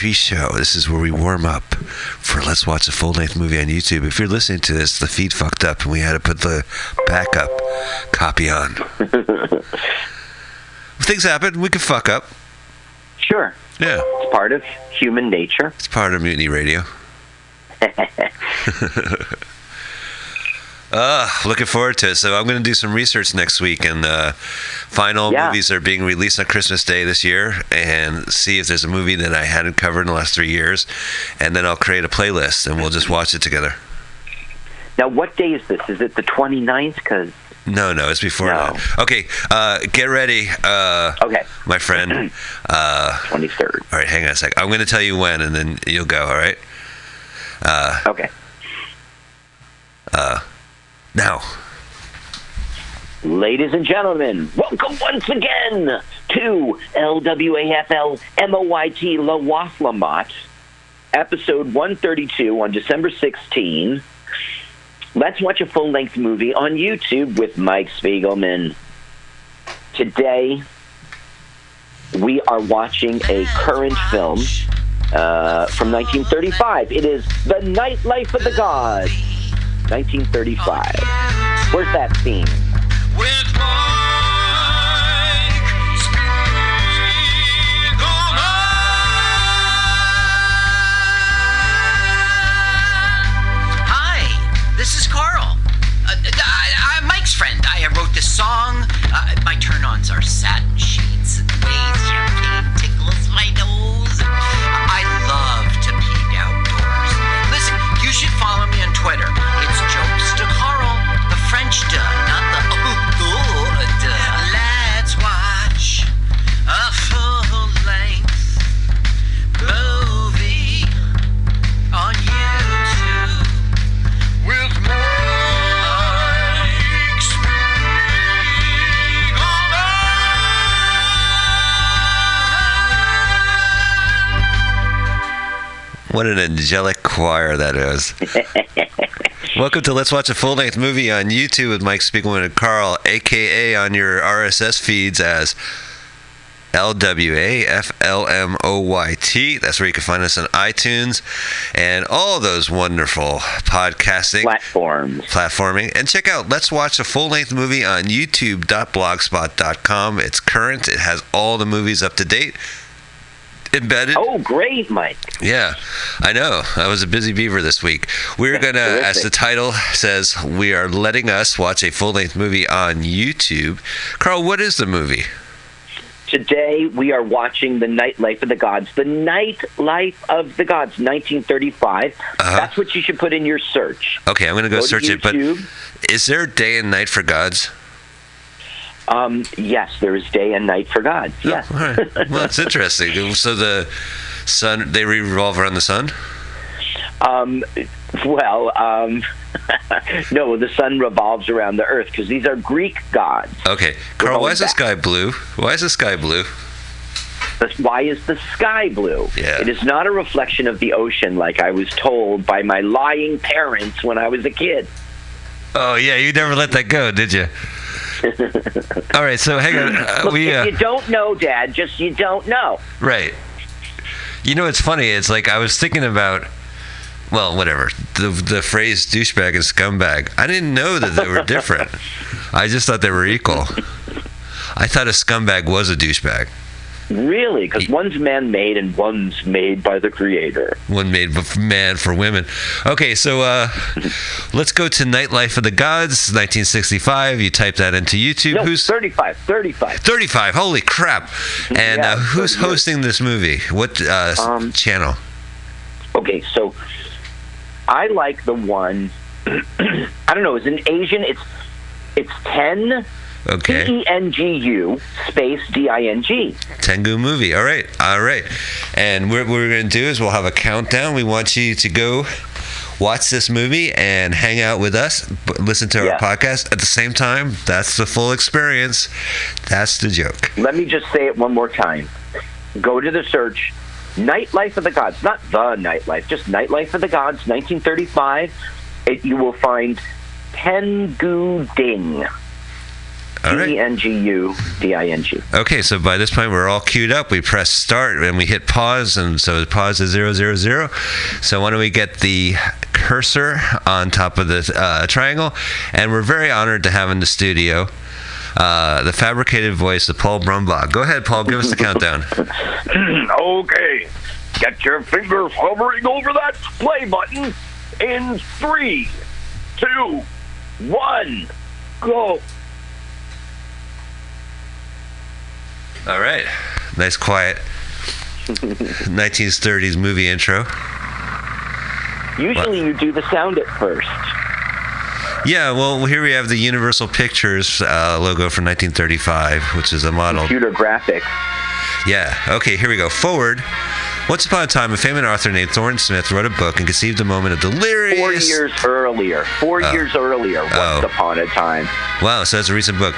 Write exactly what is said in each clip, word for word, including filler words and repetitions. pre-show. This is where we warm up for Let's Watch a Full-Length Movie on YouTube. If you're listening to this, the feed fucked up, and we had to put the backup copy on. Things happen. We can fuck up. Sure. Yeah. It's part of human nature. It's part of Mutiny Radio. Uh, looking forward to it. So I'm going to do some research next week, and uh, final yeah. movies are being released on Christmas Day this year, and see if there's a movie that I hadn't covered in the last three years, and then I'll create a playlist, and we'll just watch it together. Now, what day is this? Is it the twenty-ninth? Because no, no, it's before no. that. Okay, uh, get ready, uh, okay, my friend. Uh, twenty-third. All right, hang on a sec. I'm going to tell you when, and then you'll go. All right. Uh, okay. Uh. Now, ladies and gentlemen, welcome once again to L W A F L M O Y T LWAFLMOYT, episode one thirty-two on December sixteenth. Let's watch a full-length movie on YouTube with Mike Spiegelman. Today, we are watching a current film uh, from nineteen thirty-five. It is The Nightlife of the Gods. nineteen thirty-five. Where's that theme? Hi, this is Carl. Uh, I, I'm Mike's friend. I wrote this song. Uh, my turn-ons are satin sheets and the way champagne tickles my nose. I love to peek outdoors. Listen, you should follow me on Twitter. French duh, not the ooh, ooh, duh. Let's watch a full-length movie on YouTube with Mike Spiegelman. What an angelic choir that is. Welcome to Let's Watch a Full-Length Movie on YouTube with Mike Spiegelman and Carl, a k a on your R S S feeds as L W A F L M O Y T. That's where you can find us on iTunes and all those wonderful podcasting platforms. Platforming. And check out Let's Watch a Full-Length Movie on YouTube dot blogspot dot com. It's current. It has all the movies up to date. Embedded. Oh, great, Mike. Yeah, I know. I was a busy beaver this week. We're going to, as the title says, we are letting us watch a full-length movie on YouTube. Carl, what is the movie? Today, we are watching The Nightlife of the Gods. The Nightlife of the Gods, nineteen thirty-five. Uh-huh. That's what you should put in your search. Okay, I'm going go go to go search it. But is there day and night for gods? Um, yes, there is day and night for gods. Yes. Oh, all right. Well, that's interesting. So the sun, they revolve around the sun? Um, well, um, no, the sun revolves around the earth because these are Greek gods. Okay. Carl, why is the sky blue? Why is the sky blue? Why is the sky blue? Yeah. It is not a reflection of the ocean like I was told by my lying parents when I was a kid. Oh, yeah. You never let that go, did you? All right, so hang on. Uh, Look, we, uh, if you don't know, Dad, just you don't know. Right. You know, it's funny. It's like I was thinking about, well, whatever, the the phrase douchebag and scumbag. I didn't know that they were different. I just thought they were equal. I thought a scumbag was a douchebag. Really? Because one's man-made and one's made by the creator. One made man for women. Okay, so uh, let's go to Nightlife of the Gods, nineteen sixty-five. You type that into YouTube. No, who's thirty-five, thirty-five. thirty-five, holy crap. And yeah, uh, who's hosting this movie? What uh, um, channel? Okay, so I like the one, I don't know, is it an Asian? It's, it's ten... Okay. T E N G U space D I N G. Tengu movie. All right. All right. And what we're going to do is we'll have a countdown. We want you to go watch this movie and hang out with us, listen to our yeah. podcast at the same time. That's the full experience. That's the joke. Let me just say it one more time. Go to the search, Nightlife of the Gods. Not The Nightlife, just Nightlife of the Gods, nineteen thirty-five. It, you will find Tengu Ding. D E N G U D I N G. Okay, so by this point we're all queued up. We press start and we hit pause, and so pause is zero zero zero. So why don't we get the cursor on top of the uh, triangle? And we're very honored to have in the studio uh, the fabricated voice of Paul Brumbaugh. Go ahead, Paul. Give us the countdown. Okay, get your fingers hovering over that play button. In three, two, one, go. All right. Nice, quiet nineteen thirties movie intro. Usually what? You do the sound at first. Yeah, well, here we have the Universal Pictures uh, logo from nineteen thirty-five, which is a model. Computer graphics. Yeah. Okay, here we go. Forward. Once upon a time, a famous author named Thorne Smith wrote a book and conceived a moment of delirious... Four years earlier. Four oh. years earlier, once oh. upon a time. Wow, so that's a recent book.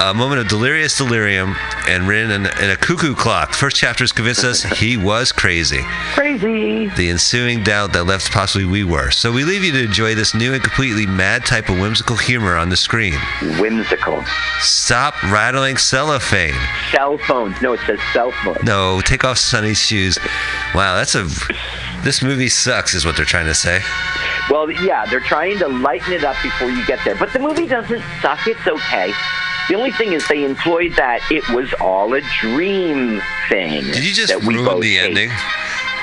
A moment of delirious delirium and written in, in a cuckoo clock. The first chapters convinced us he was crazy. Crazy. The ensuing doubt that left possibly we were. So we leave you to enjoy this new and completely mad type of whimsical humor on the screen. Whimsical. Stop rattling cellophane. Cell phones. No, it says cell phones. No, take off Sonny's shoes. Wow, that's a... This movie sucks is what they're trying to say. Well, yeah, they're trying to lighten it up before you get there. But the movie doesn't suck. It's okay. The only thing is they employed that it was all a dream thing. Did you just ruin the ending?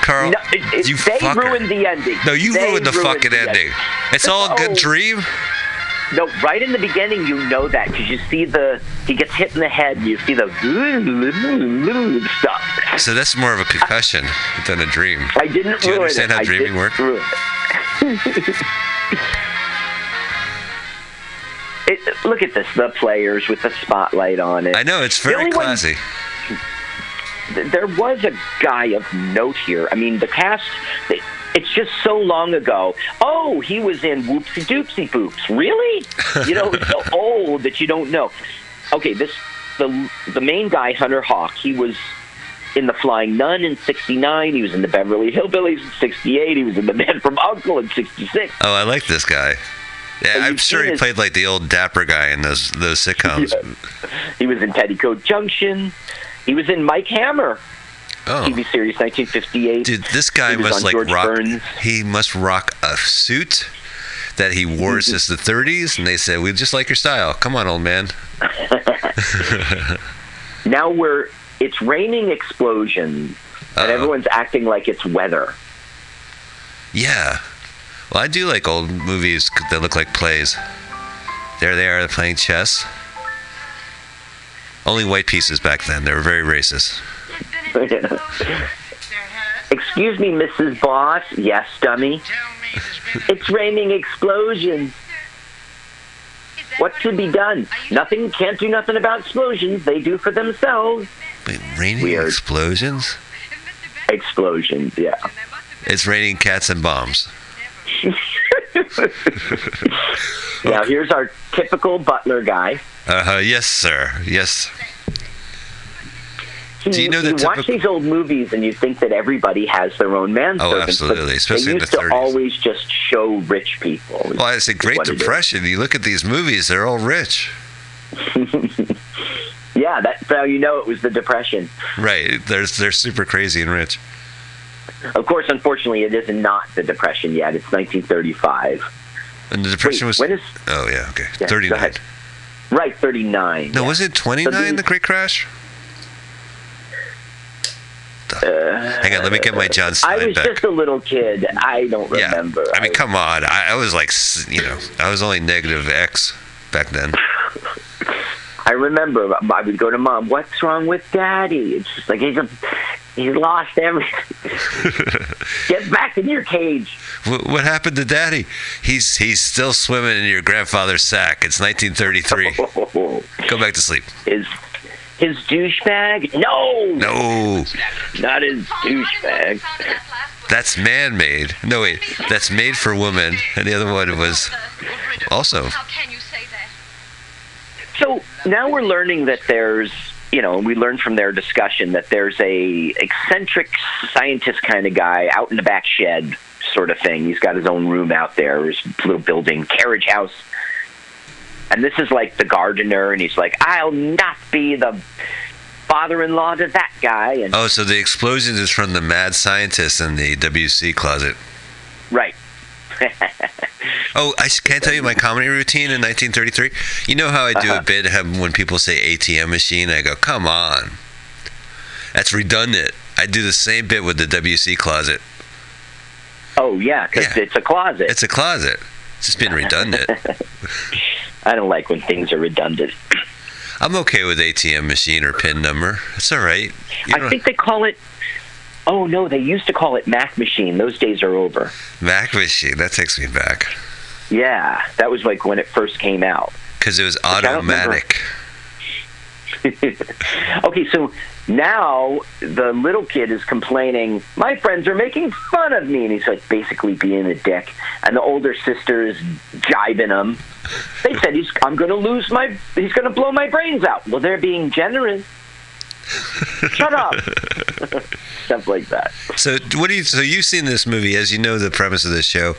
Carl, no, it, it, you they fucker. ruined the ending. No, you they ruined the ruined fucking the ending. ending. It's all a good dream? No, right in the beginning you know that because you see the, he gets hit in the head and you see the stuff. So that's more of a concussion I, than a dream. I didn't Do you ruin understand it. how dreaming works? Ruin it. it, look at this, the players with the spotlight on it. I know, it's very the classy. One, there was a guy of note here. I mean, the cast... They, It's just so long ago. Oh, he was in Whoopsie Doopsie Boops. Really? You know, it's so old that you don't know. Okay, this the the main guy, Hunter Hawk, he was in the Flying Nun in sixty-nine. He was in the Beverly Hillbillies in sixty-eight. He was in the Man from Uncle in sixty-six. Oh, I like this guy. Yeah, I'm sure he his, played like the old dapper guy in those those sitcoms. Yeah. He was in Petticoat Junction. He was in Mike Hammer. Oh. T V series nineteen fifty-eight. Dude, this guy must like George rock. Burns. He must rock a suit that he wore since the thirties, and they said, "We just like your style. Come on, old man." Now we're it's raining explosions, Uh-oh. and everyone's acting like it's weather. Yeah, well, I do like old movies that look like plays. There they are, they're playing chess. Only white pieces back then. They were very racist. Excuse me, Missus Boss. Yes, dummy. It's raining explosions. What should be done? Nothing. Can't do nothing about explosions. They do for themselves. Wait, raining Weird. explosions? Explosions, yeah. It's raining cats and bombs. Now, here's our typical butler guy. Uh-huh. Yes, sir. Yes. You, Do you know the you typical... watch these old movies and you think that everybody has their own manservant. Oh, absolutely. Especially in the thirties. They used to always just show rich people. Well, it's a Great Depression. You look at these movies, they're all rich. Yeah, that's how you know it was the Depression. Right. They're, they're super crazy and rich. Of course, unfortunately, it is not the Depression yet. It's nineteen thirty-five. And the Depression Wait, was... When is... Oh, yeah, okay. Yeah, thirty-nine. Right, thirty-nine. No, yeah. Was it twenty-nine, so these... the Great Crash? Uh, Hang on, let me get my John Steinbeck. I was just a little kid. I don't remember. Yeah. I mean, come on. I, I was like, you know, I was only negative X back then. I remember I would go to Mom, "What's wrong with Daddy?" It's just like, he's a, he's lost everything. Get back in your cage. What, what happened to Daddy? He's, he's still swimming in your grandfather's sack. It's nineteen thirty-three. Oh. Go back to sleep. Is His douchebag? No! No. Not his douchebag. That's man-made. No, wait. That's made for woman. And the other one was also. How can you say that? So now we're learning that there's, you know, we learned from their discussion that there's a eccentric scientist kind of guy out in the back shed sort of thing. He's got his own room out there, his little building, carriage house. And this is like the gardener, and he's like, I'll not be the father-in-law to that guy. And oh, so the explosion is from the mad scientist in the W C closet. Right. Oh, I can't tell you my comedy routine in nineteen thirty-three. You know how I do uh-huh. a bit when people say A T M machine? I go, come on. That's redundant. I do the same bit with the W C closet. Oh, yeah, because yeah. it's a closet. It's a closet. It's just been redundant. I don't like when things are redundant. I'm okay with A T M machine or PIN number. It's all right. You I think they call it... Oh, no, they used to call it Mac machine. Those days are over. Mac machine. That takes me back. Yeah. That was like when it first came out. Because it was automatic. Okay, so now the little kid is complaining, my friends are making fun of me. And he's like basically being a dick. And the older sister is jibing him. They said, he's, I'm going to lose my, he's going to blow my brains out. Well, they're being generous. Shut up. Stuff like that. So what do you? So you've seen this movie, as you know the premise of this show.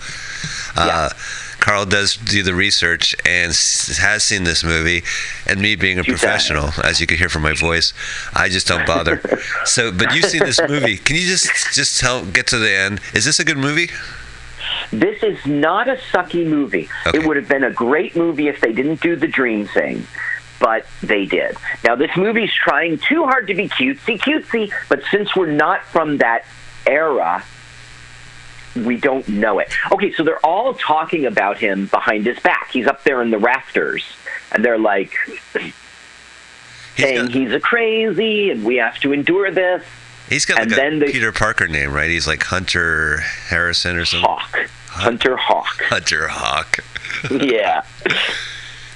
Uh, yeah. Carl does do the research and has seen this movie, and me being a She's professional, sad. As you can hear from my voice, I just don't bother. So, but you've seen this movie. Can you just just tell? Get to the end. Is this a good movie? This is not a sucky movie. Okay. It would have been a great movie if they didn't do the dream thing. But they did. Now, this movie's trying too hard to be cutesy, cutesy, but since we're not from that era, we don't know it. Okay, so they're all talking about him behind his back. He's up there in the rafters, and they're like he's saying got, he's a crazy, and we have to endure this. He's got and like then a they, Peter Parker name, right? He's like Hunter Harrison or something. Hawk. Hunter Hawk. Hunter Hawk. Yeah.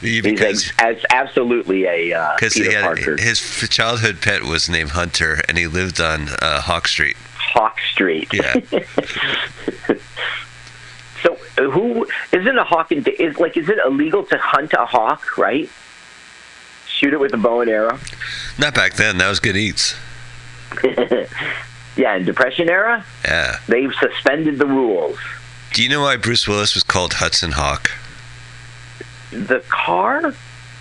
Because, he's a, as absolutely a uh, Peter had, Parker. His childhood pet was named Hunter, and he lived on uh, Hawk Street. Hawk Street. Yeah. So, who isn't a hawk? And, is like, is it illegal to hunt a hawk? Right? Shoot it with a bow and arrow. Not back then. That was good eats. Yeah, in Depression era. Yeah. They've suspended the rules. Do you know why Bruce Willis was called Hudson Hawk? The car?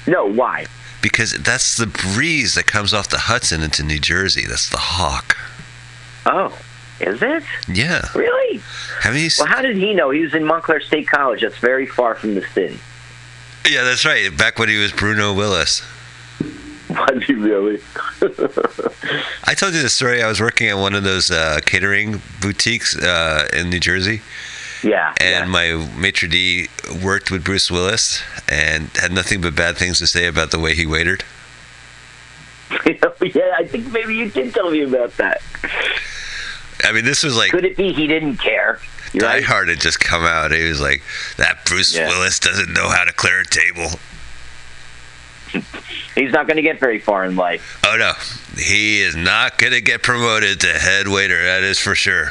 No, why? Because that's the breeze that comes off the Hudson into New Jersey. That's the Hawk. Oh, is it? Yeah. Really? Have you seen? Well, how did he know? He was in Montclair State College. That's very far from the city. Yeah, that's right. Back when he was Bruno Willis. Was he really? I told you the story. I was working at one of those uh, catering boutiques uh, in New Jersey. Yeah, and yeah. my maitre d' worked with Bruce Willis and had nothing but bad things to say about the way he waitered. Yeah, I think maybe you did tell me about that. I mean, this was like... Could it be he didn't care? Die right? Hard had just come out. He was like, that Bruce yeah. Willis doesn't know how to clear a table. He's not going to get very far in life. Oh, no. He is not going to get promoted to head waiter. That is for sure.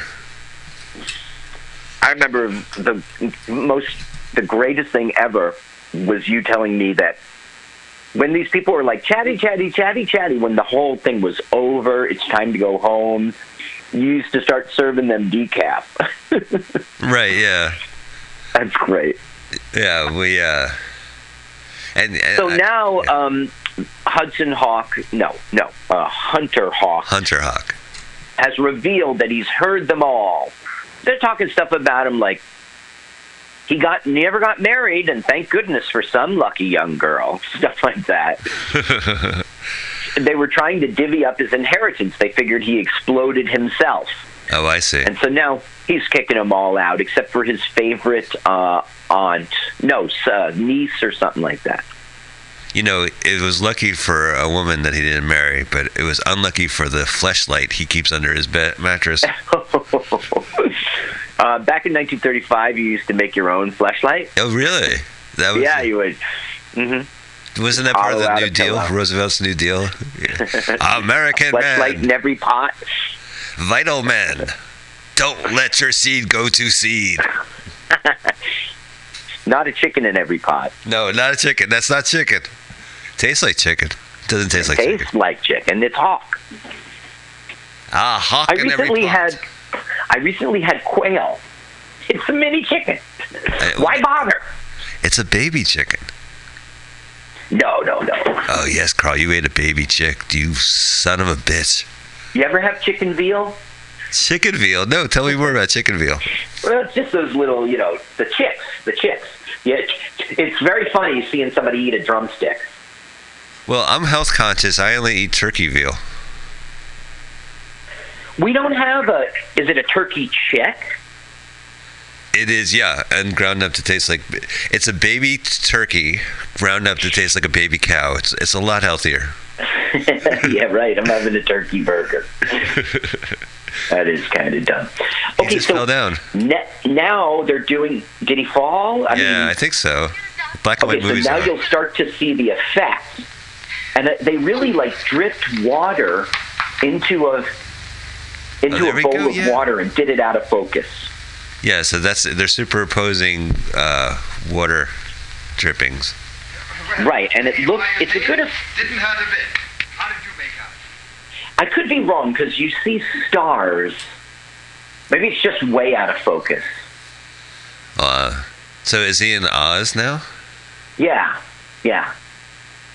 I remember the most, the greatest thing ever was you telling me that when these people were like, chatty, chatty, chatty, chatty, when the whole thing was over, it's time to go home, you used to start serving them decaf. Right, yeah. That's great. Yeah, we, uh... And, and so I, now, yeah. um, Hudson Hawk, no, no, uh, Hunter Hawk. Hunter Hawk. Has revealed that he's heard them all. They're talking stuff about him like he got never got married, and thank goodness for some lucky young girl, stuff like that. They were trying to divvy up his inheritance. They figured he exploded himself. Oh, I see. And so now he's kicking them all out, except for his favorite uh, aunt, no, uh, niece or something like that. You know, it was lucky for a woman that he didn't marry, but it was unlucky for the fleshlight he keeps under his bed mattress. Uh, back in nineteen thirty-five, you used to make your own fleshlight. Oh, really? That was yeah, a... you would. Mm-hmm. Wasn't that part Hollow of the New Deal, pillow. Roosevelt's New Deal? Yeah. American man. Fleshlight in every pot. Vital man. Don't let your seed go to seed. Not a chicken in every pot. No, not a chicken. That's not chicken. Tastes like chicken. Doesn't taste it like tastes chicken. Tastes like chicken. It's hawk. Ah, hawk I in recently every pot. Had, I recently had quail. It's a mini chicken. I, Why bother? It's a baby chicken. No, no, no. Oh, yes, Carl, you ate a baby chick, you son of a bitch. You ever have chicken veal? Chicken veal? No, tell me more about chicken veal. Well, it's just those little, you know, the chicks, the chicks. Yeah, it's very funny seeing somebody eat a drumstick. Well, I'm health conscious. I only eat turkey veal. We don't have a... Is it a turkey chick? It is, yeah, and ground up to taste like... It's a baby turkey ground up to taste like a baby cow. It's it's a lot healthier. Yeah, right. I'm having a turkey burger. That is kind of dumb. Okay, he just so fell down. Ne- now they're doing... Did he fall? I yeah, mean, I think so. Black and okay, white movies. So now you'll start to see the effect. And they really, like, dripped water into a... into oh, a bowl go, of yeah. water and did it out of focus. Yeah, so that's they're superimposing uh, water drippings. Right, and it looked it's a good. Didn't hurt a bit. How did you make out? I could be wrong because you see stars. Maybe it's just way out of focus. Uh, so is he in Oz now? Yeah, yeah.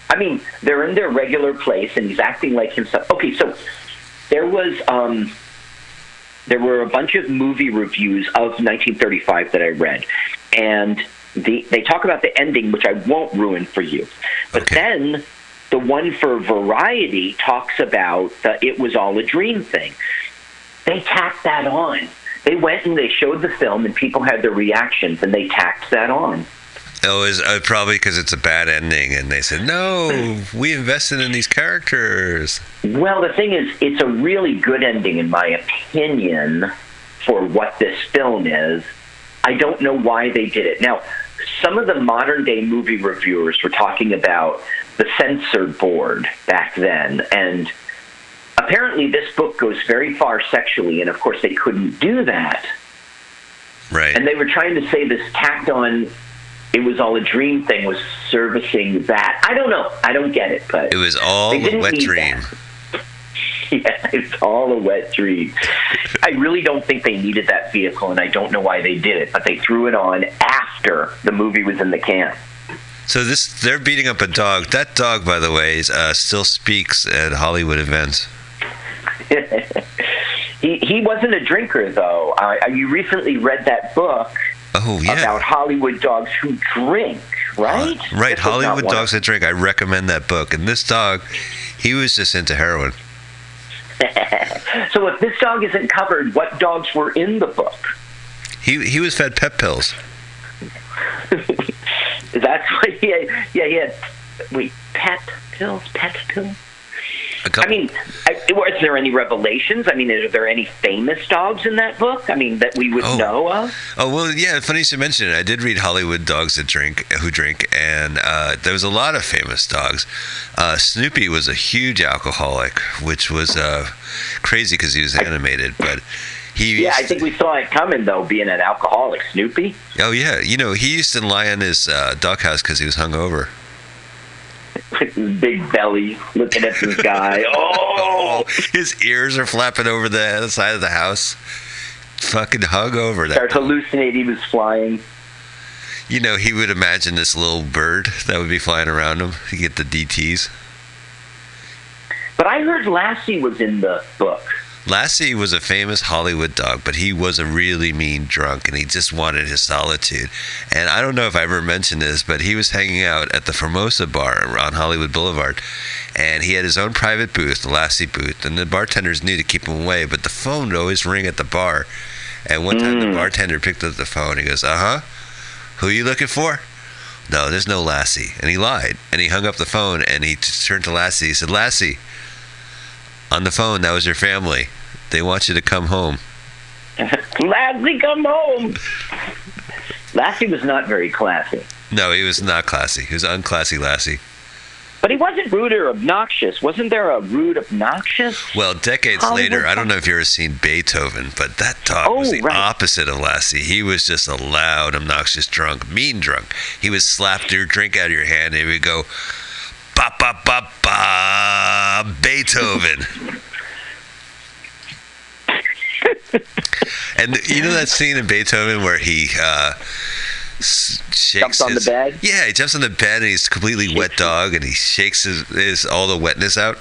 I mean, they're in their regular place, and he's acting like himself. Okay, so there was. Um, There were a bunch of movie reviews of nineteen thirty-five that I read, and the, they talk about the ending, which I won't ruin for you. But okay. Then the one for Variety talks about the It Was All a Dream thing. They tacked that on. They went and they showed the film, and people had their reactions, and they tacked that on. Oh, is uh, probably because it's a bad ending, and they said, no, we invested in these characters. Well, the thing is, it's a really good ending, in my opinion, for what this film is. I don't know why they did it. Now, some of the modern-day movie reviewers were talking about the censored board back then, and apparently this book goes very far sexually, and of course they couldn't do that. Right. And they were trying to say this tacked-on... It Was All a Dream thing was servicing that. I don't know. I don't get it, but... It was all a wet dream. Yeah, it's all a wet dream. I really don't think they needed that vehicle, and I don't know why they did it, but they threw it on after the movie was in the can. So this they're beating up a dog. That dog, by the way, is, uh, still speaks at Hollywood events. he, he wasn't a drinker, though. Uh, you recently read that book... Oh, yeah. About Hollywood dogs who drink, right? Uh, right, this Hollywood dogs that drink. I recommend that book. And this dog, he was just into heroin. So if this dog isn't covered, what dogs were in the book? He he was fed pep pills. That's what he had. Yeah, he had, wait, pep pills, pep pills? I mean, is there any revelations? I mean, are there any famous dogs in that book? I mean, that we would oh. know of? Oh, well, yeah, funny you should mention it. I did read Hollywood Dogs That Drink, Who Drink, and uh, there was a lot of famous dogs. Uh, Snoopy was a huge alcoholic, which was uh, crazy because he was animated, but... He yeah, I think to, we saw it coming, though, being an alcoholic, Snoopy. Oh, yeah. You know, he used to lie in his uh, doghouse because he was hungover. Big belly looking at this guy. Oh, his ears are flapping over the other side of the house. Fucking hung over that. Start hallucinating. He was flying. You know, he would imagine this little bird that would be flying around him. He'd get the D Ts. But I heard Lassie was in the book. Lassie was a famous Hollywood dog, but he was a really mean drunk, and he just wanted his solitude. And I don't know if I ever mentioned this, but he was hanging out at the Formosa Bar on Hollywood Boulevard, and he had his own private booth, the Lassie booth, and the bartenders knew to keep him away, but the phone would always ring at the bar. And one time mm. the bartender picked up the phone, and he goes, uh-huh, who are you looking for? No, there's no Lassie. And he lied, and he hung up the phone, and he t- turned to Lassie. He said, Lassie, on the phone, that was your family. They want you to come home. Lassie, come home. Lassie was not very classy. No, he was not classy. He was unclassy Lassie. But he wasn't rude or obnoxious. Wasn't there a rude, obnoxious? Well, decades Hollywood later, I don't know if you've ever seen Beethoven, but that dog oh, was the right. opposite of Lassie. He was just a loud, obnoxious drunk, mean drunk. He would slap your drink out of your hand, and he would go... Ba, ba, ba, ba, Beethoven. And you know that scene in Beethoven where he uh, shakes jumps on his, the bed. Yeah, he jumps on the bed and he's completely shakes wet dog, and he shakes his, his all the wetness out.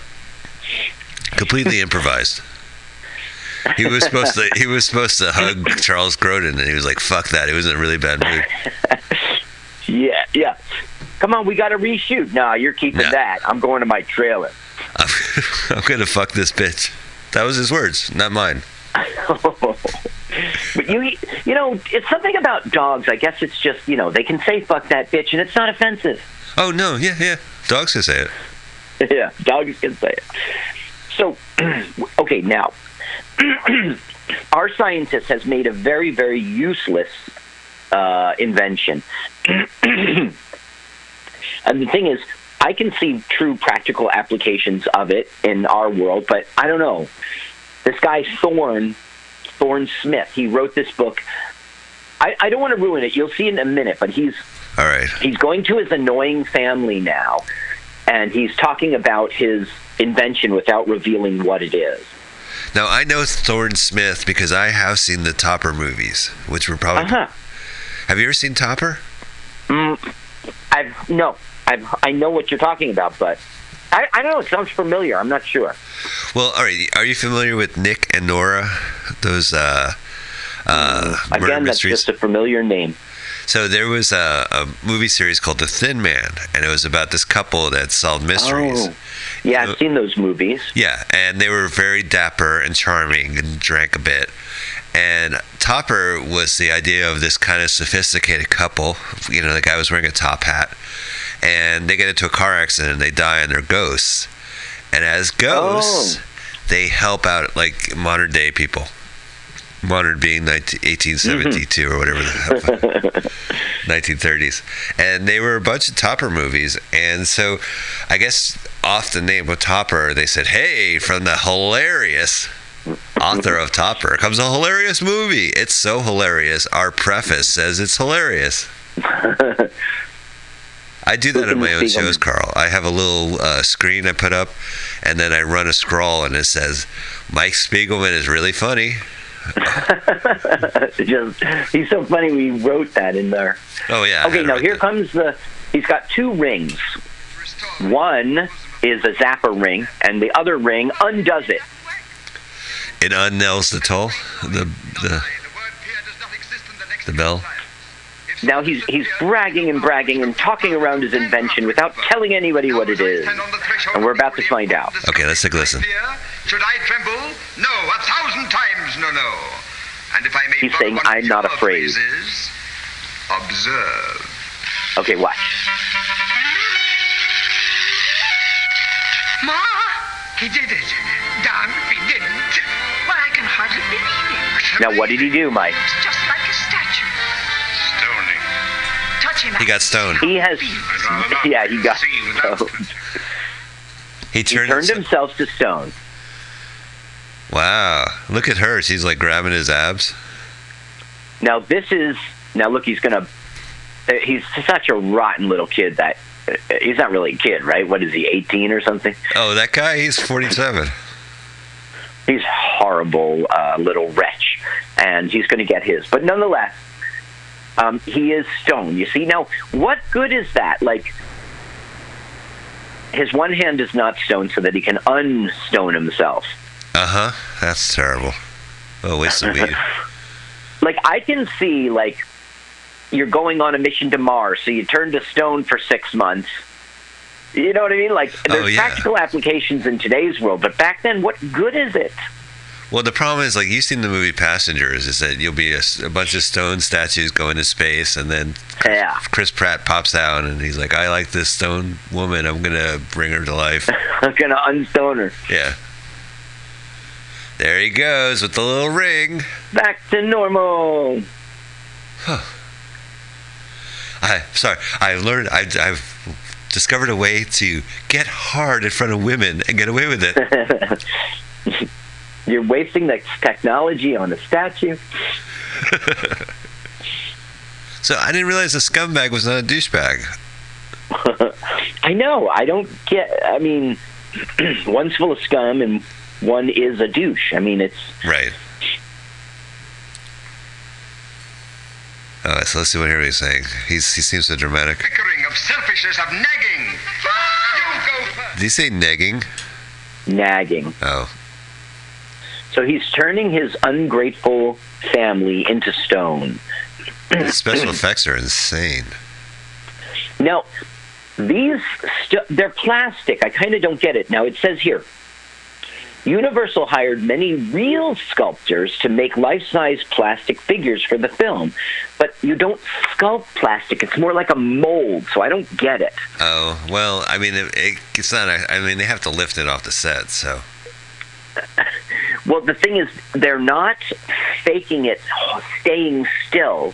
Completely improvised. He was supposed to. He was supposed to hug Charles Grodin, and he was like, "Fuck that!" It was in a really bad mood. Yeah, yeah. Come on, we got to reshoot. No, you're keeping yeah. that. I'm going to my trailer. I'm, I'm gonna fuck this bitch. That was his words, not mine. But you, you know, it's something about dogs. I guess it's just, you know, they can say "fuck that bitch" and it's not offensive. Oh no, yeah, yeah. Dogs can say it. Yeah, dogs can say it. So, okay, now. Our scientist has made a very, very useless uh, invention. And the thing is, I can see true practical applications of it in our world, but I don't know. This guy Thorne, Thorne Smith, he wrote this book. I, I don't want to ruin it. You'll see in a minute, but he's all right. He's going to his annoying family now, and he's talking about his invention without revealing what it is. Now, I know Thorne Smith because I have seen the Topper movies, which were probably... Uh-huh. Have you ever seen Topper? Mm, I've, no. I've, I know what you're talking about, but... I, I don't know. It sounds familiar. I'm not sure. Well, all right. Are you familiar with Nick and Nora? Those uh, uh, mm, murder again, mysteries? That's just a familiar name. So there was a, a movie series called The Thin Man, and it was about this couple that solved mysteries. Oh. Yeah, I've seen those movies. Yeah, and they were very dapper and charming and drank a bit. And Topper was the idea of this kind of sophisticated couple. You know, the guy was wearing a top hat. And they get into a car accident, and they die, and they're ghosts. And as ghosts, oh. they help out, like, modern-day people. Modern being eighteen seventy-two mm-hmm. or whatever the hell, nineteen thirties. And they were a bunch of Topper movies. And so I guess off the name of Topper, they said, hey, from the hilarious author of Topper comes a hilarious movie. It's so hilarious. Our preface says it's hilarious. I do that in my own shows, Carl. I have a little uh, screen I put up, and then I run a scroll, and it says, Mike Spiegelman is really funny. Just, he's so funny we wrote that in there. Oh yeah. Okay, now here that. comes the he's got two rings. One is a zapper ring and the other ring undoes it. It unknells the toll, the the, the bell. Now he's he's bragging and bragging and talking around his invention without telling anybody what it is. And we're about to find out. Okay, let's take a listen. Should I tremble? No, a thousand times no, no. And if I may he's saying, I'm not afraid. Phrases, observe. Okay, watch. Ma, he did it. Damn, he didn't. Well, I can hardly believe it. Now, what did he do, Mike? It's just like a statue. He got stoned. He has, yeah, he got stoned. He turned, he turned himself to stone. Wow. Look at her. She's like grabbing his abs. Now this is, now look, he's going to, he's such a rotten little kid that, he's not really a kid, right? What is he, eighteen or something? Oh, that guy, he's forty-seven. He's horrible uh, little wretch, and he's going to get his. But nonetheless, Um, he is stoned, you see. Now, what good is that? Like, his one hand is not stoned so that he can unstone himself. Uh-huh. That's terrible. Oh, waste of weed. Like, I can see, like, you're going on a mission to Mars, so you turn to stone for six months. You know what I mean? Like, there's oh, yeah. practical applications in today's world, but back then, what good is it? Well, the problem is, like, you've seen the movie Passengers, is that you'll be a, a bunch of stone statues going to space, and then Chris, yeah. Chris Pratt pops out, and he's like, I like this stone woman. I'm going to bring her to life. I'm going to unstone her. Yeah. There he goes with the little ring. Back to normal. Huh. I, sorry. I've learned, I, I've discovered a way to get hard in front of women and get away with it. You're wasting the technology on a statue. So I didn't realize the scumbag was not a douchebag. I know. I don't get... I mean, one's full of scum and one is a douche. I mean, it's... Right. All right, so let's see what Harry is saying. He's, he seems so dramatic. Bickering, of selfishness, of nagging. You go first. Did he say nagging? Nagging. Oh. So he's turning his ungrateful family into stone. Special effects are insane. Now, these, st- they're plastic. I kind of don't get it. Now, it says here, Universal hired many real sculptors to make life-size plastic figures for the film, but you don't sculpt plastic. It's more like a mold, so I don't get it. Oh, well, I mean, it, it, it's not, a, I mean, they have to lift it off the set, so. Well, the thing is, they're not faking it, staying still.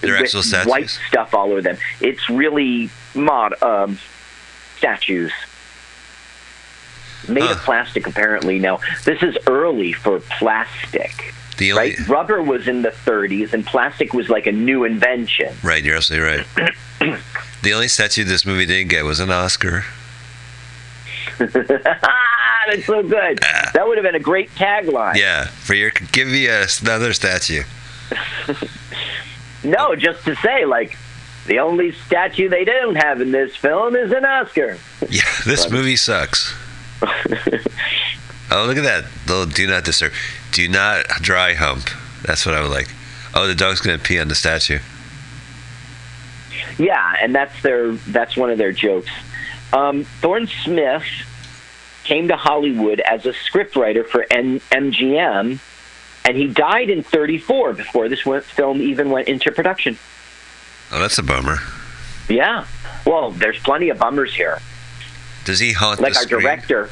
They're with actual statues? White stuff all over them. It's really mod um, statues. Made huh. of plastic, apparently. Now, this is early for plastic, the only... right? Rubber was in the thirties, and plastic was like a new invention. Right, you're absolutely right. The only statue this movie didn't get was an Oscar. Ah, that's so good. Ah. That would have been a great tagline. Yeah, for your give me a, another statue. No, just to say, like, the only statue they didn't have in this film is an Oscar. Yeah, this but... movie sucks. Oh, look at that. They'll do not disturb. Do not dry hump. That's what I would like. Oh, the dog's going to pee on the statue. Yeah, and that's their that's one of their jokes. Um, Thorne Smith came to Hollywood as a scriptwriter for N- M G M, and he died in thirty-four before this went, film even went into production. Oh, that's a bummer. Yeah. Well, there's plenty of bummers here. Does he haunt like the Like our screen? Director.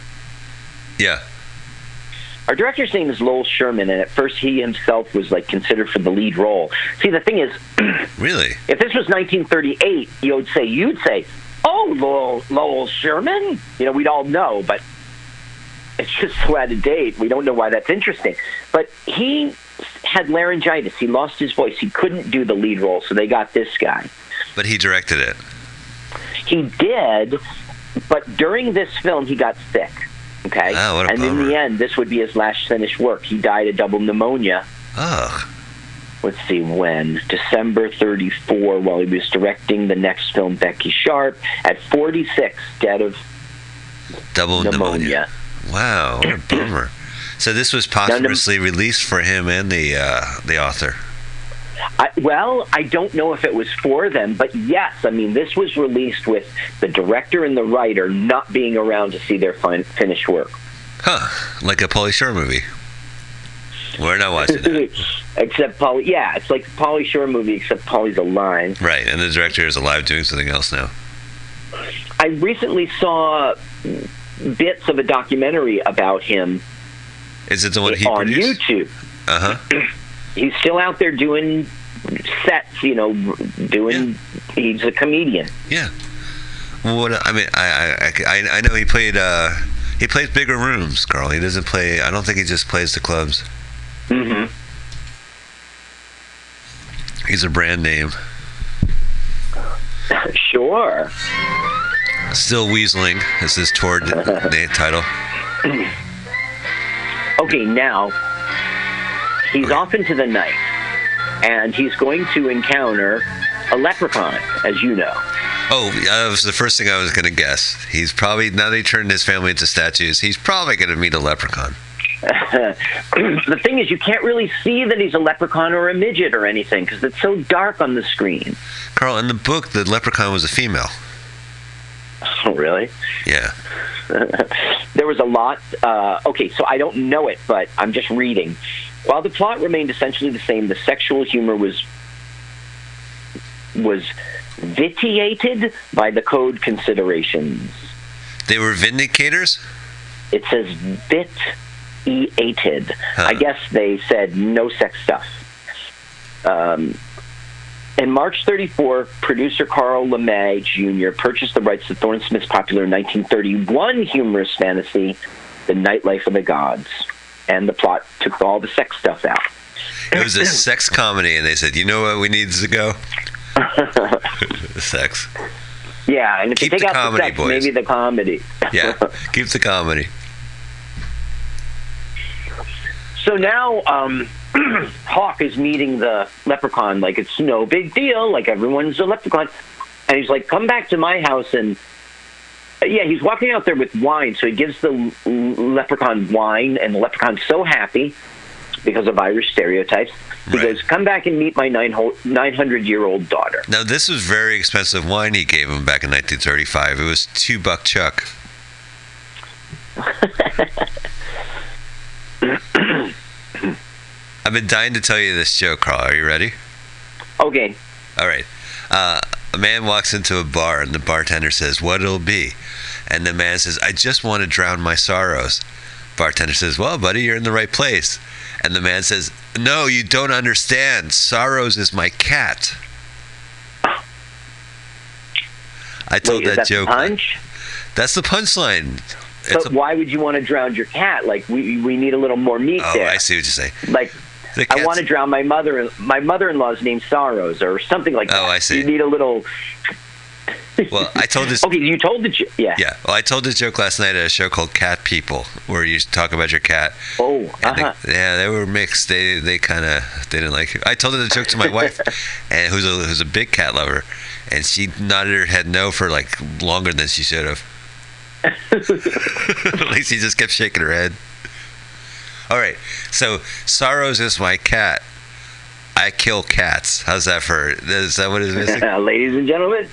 Yeah. Our director's name is Lowell Sherman, and at first he himself was like considered for the lead role. See, the thing is... Really? If this was nineteen thirty-eight, you'd say, you'd say, oh, Lowell, Lowell Sherman? You know, we'd all know, but it's just so out of date. We don't know why that's interesting. But he had laryngitis. He lost his voice. He couldn't do the lead role, so they got this guy. But he directed it. He did... But during this film, he got sick, okay? Oh, what a and bummer. In the end, this would be his last finished work. He died of double pneumonia. Ugh. Let's see when. December thirty-four, while he was directing the next film, Becky Sharp, at forty-six, dead of double pneumonia. pneumonia. Wow, what a bummer. So this was posthumously no, no, released for him and the uh, the author. I, well, I don't know if it was for them, but yes, I mean, this was released with the director and the writer not being around to see their fin- finished work. Huh, like a Pauly Shore movie. We're not watching that. Except Pauly, yeah, it's like the Pauly Shore movie, except Pauly's alive. Right, and the director is alive doing something else now. I recently saw bits of a documentary about him. Is it the one he on produced? On YouTube. Uh-huh. He's still out there doing sets, you know, doing, yeah. He's a comedian. Yeah. Well, what, I mean, I, I, I, I know he played, uh, he plays bigger rooms, Carl. He doesn't play, I don't think he just plays the clubs. Mm-hmm. He's a brand name. Sure. Still Weaseling is his tour title. Okay, now... He's okay. off into the night, and he's going to encounter a leprechaun, as you know. Oh, that was the first thing I was going to guess. He's probably, now that he turned his family into statues, he's probably going to meet a leprechaun. The thing is, you can't really see that he's a leprechaun or a midget or anything, because it's so dark on the screen. Carl, in the book, the leprechaun was a female. Oh, really? Yeah. There was a lot. Uh, okay, so I don't know it, but I'm just reading. While the plot remained essentially the same, the sexual humor was was vitiated by the code considerations. They were vindicators? It says vitiated. Huh. I guess they said no sex stuff. Um, in March thirty-four, producer Carl LeMay Junior purchased the rights to Thorne Smith's popular nineteen thirty-one humorous fantasy, The Nightlife of the Gods. And the plot took all the sex stuff out. It was a sex comedy, and they said, you know what we need to go? Sex. Yeah, and if keep you take the out comedy, the sex, boys. Maybe the comedy. Yeah, keep the comedy. So now um, Hawk is meeting the leprechaun like it's no big deal, like everyone's a leprechaun. And he's like, come back to my house. And yeah, he's walking out there with wine, so he gives the leprechaun wine, and the leprechaun's so happy because of Irish stereotypes. He right. goes, come back and meet my nine hundred-year-old daughter. Now, this was very expensive wine he gave him back in nineteen thirty-five. It was two buck chuck. I've been dying to tell you this joke, Carl. Are you ready? Okay. All right. Uh, a man walks into a bar, and the bartender says, what it'll be? And the man says, I just want to drown my sorrows. Bartender says, well, buddy, you're in the right place. And the man says, no, you don't understand. Sorrows is my cat. I told Wait, that, that joke. Punch? That's the punchline. But a, why would you want to drown your cat? Like, we we need a little more meat oh, there. Oh, I see what you're saying. Like, I want to drown my mother. My mother-in-law's name Sorrows or something like oh, that. Oh, I see. You need a little... Well, I told this... Okay, you told the joke, yeah. Yeah, well, I told this joke last night at a show called Cat People, where you talk about your cat. Oh, uh-huh. They, yeah, they were mixed. They they kind of they didn't like it. I told the joke to my wife, and who's a, who's a big cat lover, and she nodded her head no for, like, longer than she should have. At least she just kept shaking her head. All right, so Sorrows is my cat. I kill cats. How's that for... Is that what is missing? Ladies and gentlemen...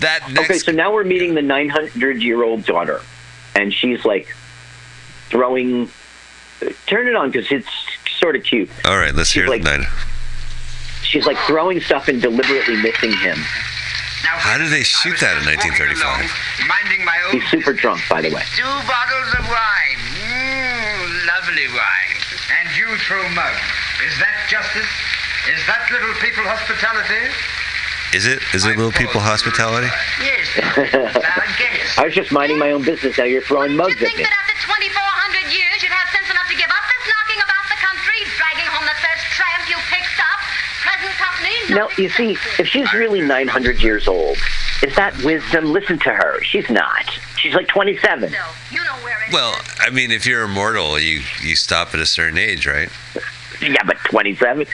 That next, okay, so now we're meeting the nine hundred-year-old daughter, and she's, like, throwing... Turn it on, because it's sort of cute. All right, let's she's hear like, the nine. She's, like, throwing stuff and deliberately missing him. Now, how did they shoot that in nineteen thirty-five? Alone, He's super drunk, by the way. Two bottles of wine. Mm, lovely wine. And you threw mug. Is that justice? Is that little people hospitality? Is it? Is it little people hospitality? Yes. I was just minding my own business. Now you're throwing mugs at me. Do you think that after twenty-four hundred years you'd have sense enough to give up this knocking about the country, dragging home the first tramp you picked up, present company? Now, you see, if she's really nine hundred years old, is that wisdom? Listen to her. She's not. She's like twenty-seven. Well, I mean, if you're immortal, you, you stop at a certain age, right? Yeah, but twenty-seven.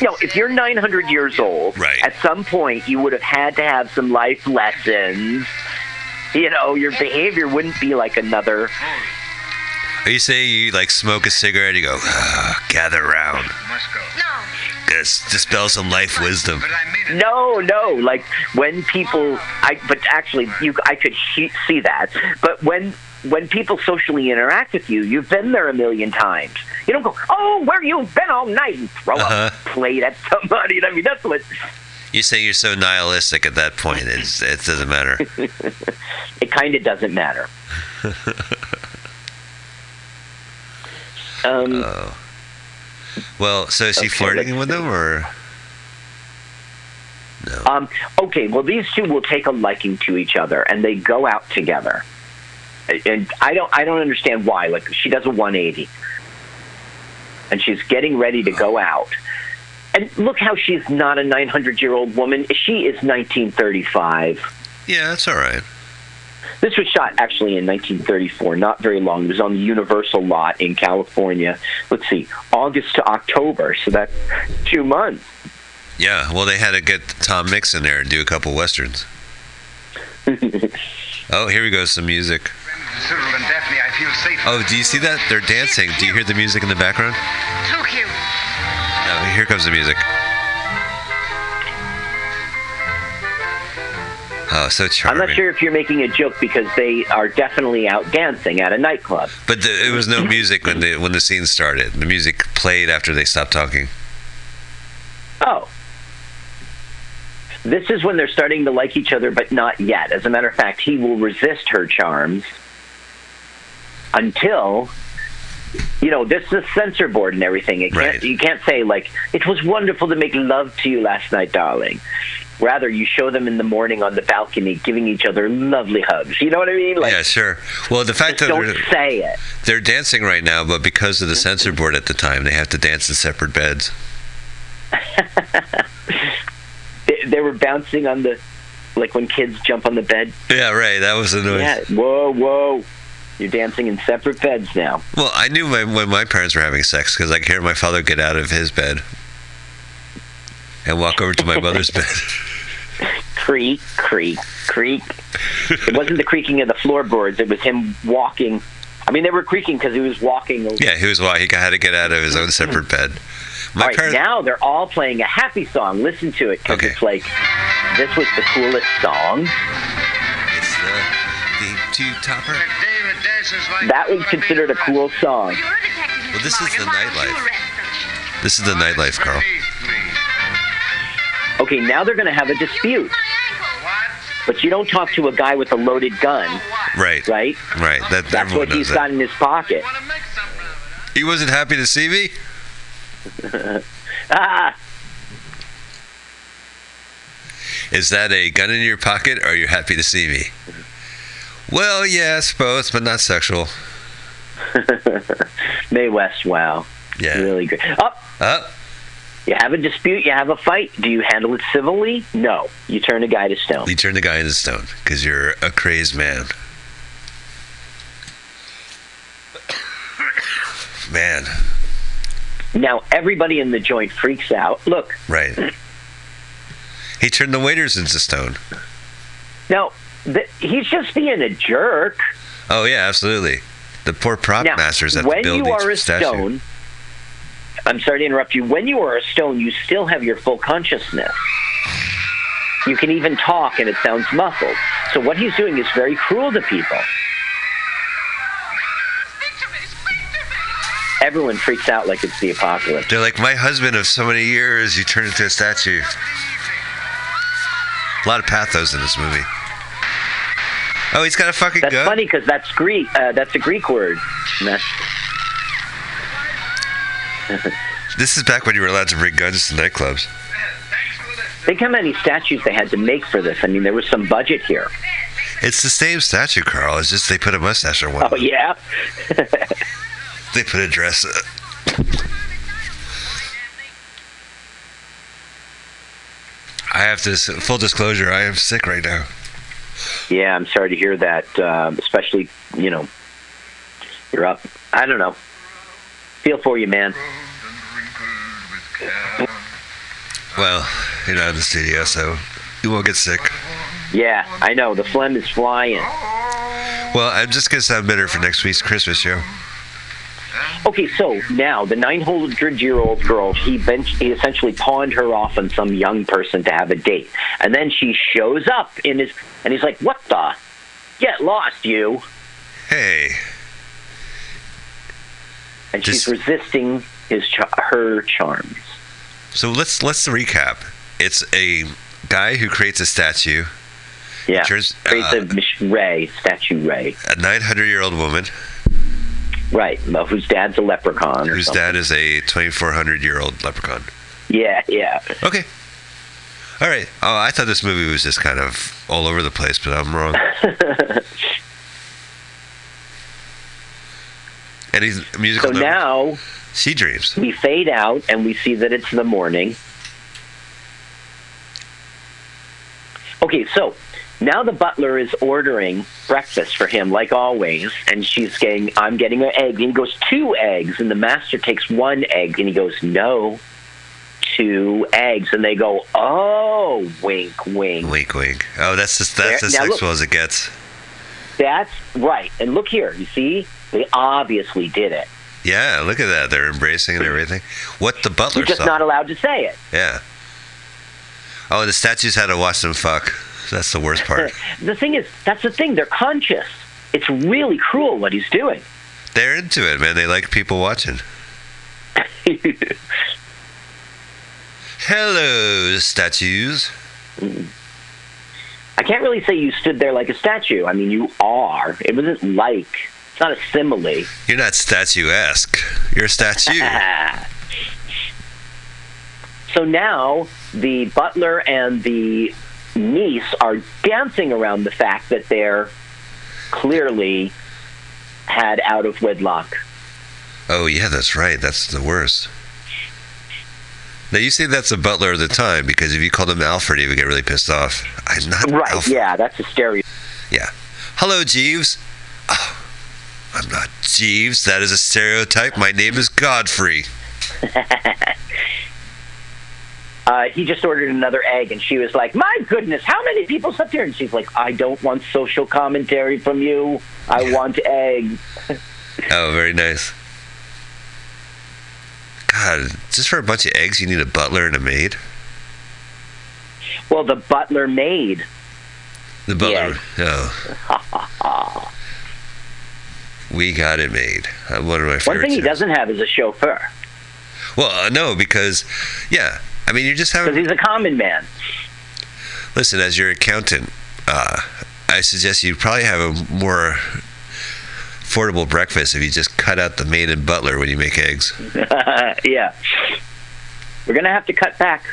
No, if you're nine hundred years old, right. At some point you would have had to have some life lessons. You know, your behavior wouldn't be like another. Are you saying you like smoke a cigarette? You go, oh, gather around. No. Dispel some life wisdom. No, no. Like when people, I but actually, you, I could he- see that. But when. When people socially interact with you, you've been there a million times. You don't go, oh, where you been all night? And throw uh-huh. a plate at somebody. I mean, that's what... You say you're so nihilistic at that point. It's, it doesn't matter. It kind of doesn't matter. um, oh. Well, so is she okay, flirting with him, or...? No. Um, okay, well, these two will take a liking to each other, and they go out together. And I don't, I don't understand why. Like she does a one eighty, and she's getting ready to go out. And look how she's not a nine hundred-year-old woman. She is nineteen thirty-five. Yeah, that's all right. This was shot actually in nineteen thirty-four, not very long. It was on the Universal lot in California. Let's see, August to October, so that's two months. Yeah, well, they had to get Tom Mix in there and do a couple westerns. Oh, here we go, some music. Cyril and Daphne, I feel safe. Oh, do you see that? They're dancing. Do you hear the music in the background? So cute. No, here comes the music. Oh, so charming. I'm not sure if you're making a joke because they are definitely out dancing at a nightclub. But the, it was no music when the when the scene started. The music played after they stopped talking. Oh. This is when they're starting to like each other, but not yet. As a matter of fact, he will resist her charms. Until, you know, there's the censor board and everything. It can't, right. You can't say, like, it was wonderful to make love to you last night, darling. Rather, you show them in the morning on the balcony giving each other lovely hugs. You know what I mean? Like, yeah, sure. Well, the fact that don't say it. They're dancing right now, but because of the censor board at the time, they have to dance in separate beds. they, they were bouncing on the, like when kids jump on the bed. Yeah, right. That was the noise. Yeah. Whoa, whoa. You're dancing in separate beds now. Well, I knew my, when my parents were having sex because I could hear my father get out of his bed and walk over to my mother's bed. Creak, creak, creak. It wasn't the creaking of the floorboards. It was him walking. I mean, they were creaking because he was walking. Over. Yeah, he was walking. He had to get out of his own separate bed. My all right, parents... now they're all playing a happy song. Listen to it. Okay. It's like, this was the coolest song. It's the, the two Topper. That was considered a cool song. Well, this is the nightlife. This is the nightlife, Carl. Okay, now they're going to have a dispute. But you don't talk to a guy with a loaded gun. Right. Right? Right. That, That's what he's that. got in his pocket. He wasn't happy to see me? Ah! Is that a gun in your pocket, or are you happy to see me? Well, yes, both, but not sexual. Mae West, wow. Yeah. Really great. Up! Up! You have a dispute, you have a fight. Do you handle it civilly? No. You turn the guy to stone. You turn the guy into stone, because you're a crazed man. Man. Now, everybody in the joint freaks out. Look. Right. He turned the waiters into stone. Now, the, he's just being a jerk. Oh, yeah, absolutely. The poor prop now, masters at the building. When you are a statue. stone, I'm sorry to interrupt you. When you are a stone, you still have your full consciousness. You can even talk, and it sounds muffled. So what he's doing is very cruel to people. Everyone freaks out like it's the apocalypse. They're like, my husband of so many years, you turned into a statue. A lot of pathos in this movie. Oh, he's got a fucking that's gun? That's funny, because that's Greek. Uh, that's a Greek word. That's... This is back when you were allowed to bring guns to nightclubs. Think how many statues they had to make for this. I mean, there was some budget here. It's the same statue, Carl. It's just they put a mustache on one. Oh, yeah? They put a dress up. I have to, full disclosure, I am sick right now. Yeah, I'm sorry to hear that, uh, especially, you know, you're up. I don't know. Feel for you, man. Well, you're not in the studio, so you won't get sick. Yeah, I know. The phlegm is flying. Well, I'm just going to sound bitter for next week's Christmas show. Okay, so now the nine hundred year old girl, he, bench, he essentially pawned her off on some young person to have a date. And then she shows up in his, and he's like, what the? Get lost, you. Hey. And she's Just, resisting his her charms. So let's let's recap. It's a guy who creates a statue. Yeah, turns, creates uh, a ray, statue ray. A nine hundred year old woman. Right, whose dad's a leprechaun. Whose dad is a twenty-four hundred year old leprechaun. Yeah, yeah. Okay. All right. Oh, I thought this movie was just kind of all over the place, but I'm wrong. And he's a musical So number. Now... She dreams. We fade out, and we see that it's the morning. Okay, so... Now the butler is ordering breakfast for him, like always, and she's saying, I'm getting an egg. And he goes, two eggs. And the master takes one egg, and he goes, no, two eggs. And they go, oh, wink, wink. Wink, wink. Oh, that's just, that's as sexual as it gets. That's right. And look here. You see? They obviously did it. Yeah, look at that. They're embracing and everything. What the butler saw. You're just not allowed to say it. Yeah. Oh, the statues had to watch them fuck. That's the worst part. The thing is, that's the thing. They're conscious. It's really cruel what he's doing. They're into it, man. They like people watching. Hello, statues. I can't really say you stood there like a statue. I mean, you are. It wasn't like. It's not a simile. You're not statuesque. You're a statue. So now the butler and the niece are dancing around the fact that they're clearly had out of wedlock. Oh, yeah, that's right. That's the worst. Now, you say that's the butler of the time, because if you called him Alfred, he would get really pissed off. I'm not Right, Alfred. Yeah, that's a stereo. Yeah. Hello, Jeeves. Oh. I'm not Jeeves. That is a stereotype. My name is Godfrey. Uh, he just ordered another egg, and she was like, my goodness, how many people slept here? And she's like, I don't want social commentary from you. I yeah. want eggs. Oh, very nice. God, just for a bunch of eggs, you need a butler and a maid? Well, the butler maid. The butler, yeah. oh. We got it made. One of my favorite One thing he shows. doesn't have is a chauffeur. Well, uh, no, because, yeah. I mean, you're just having... Because he's a common man. Listen, as your accountant, uh, I suggest you probably have a more affordable breakfast if you just cut out the maid and butler when you make eggs. Yeah. We're going to have to cut back.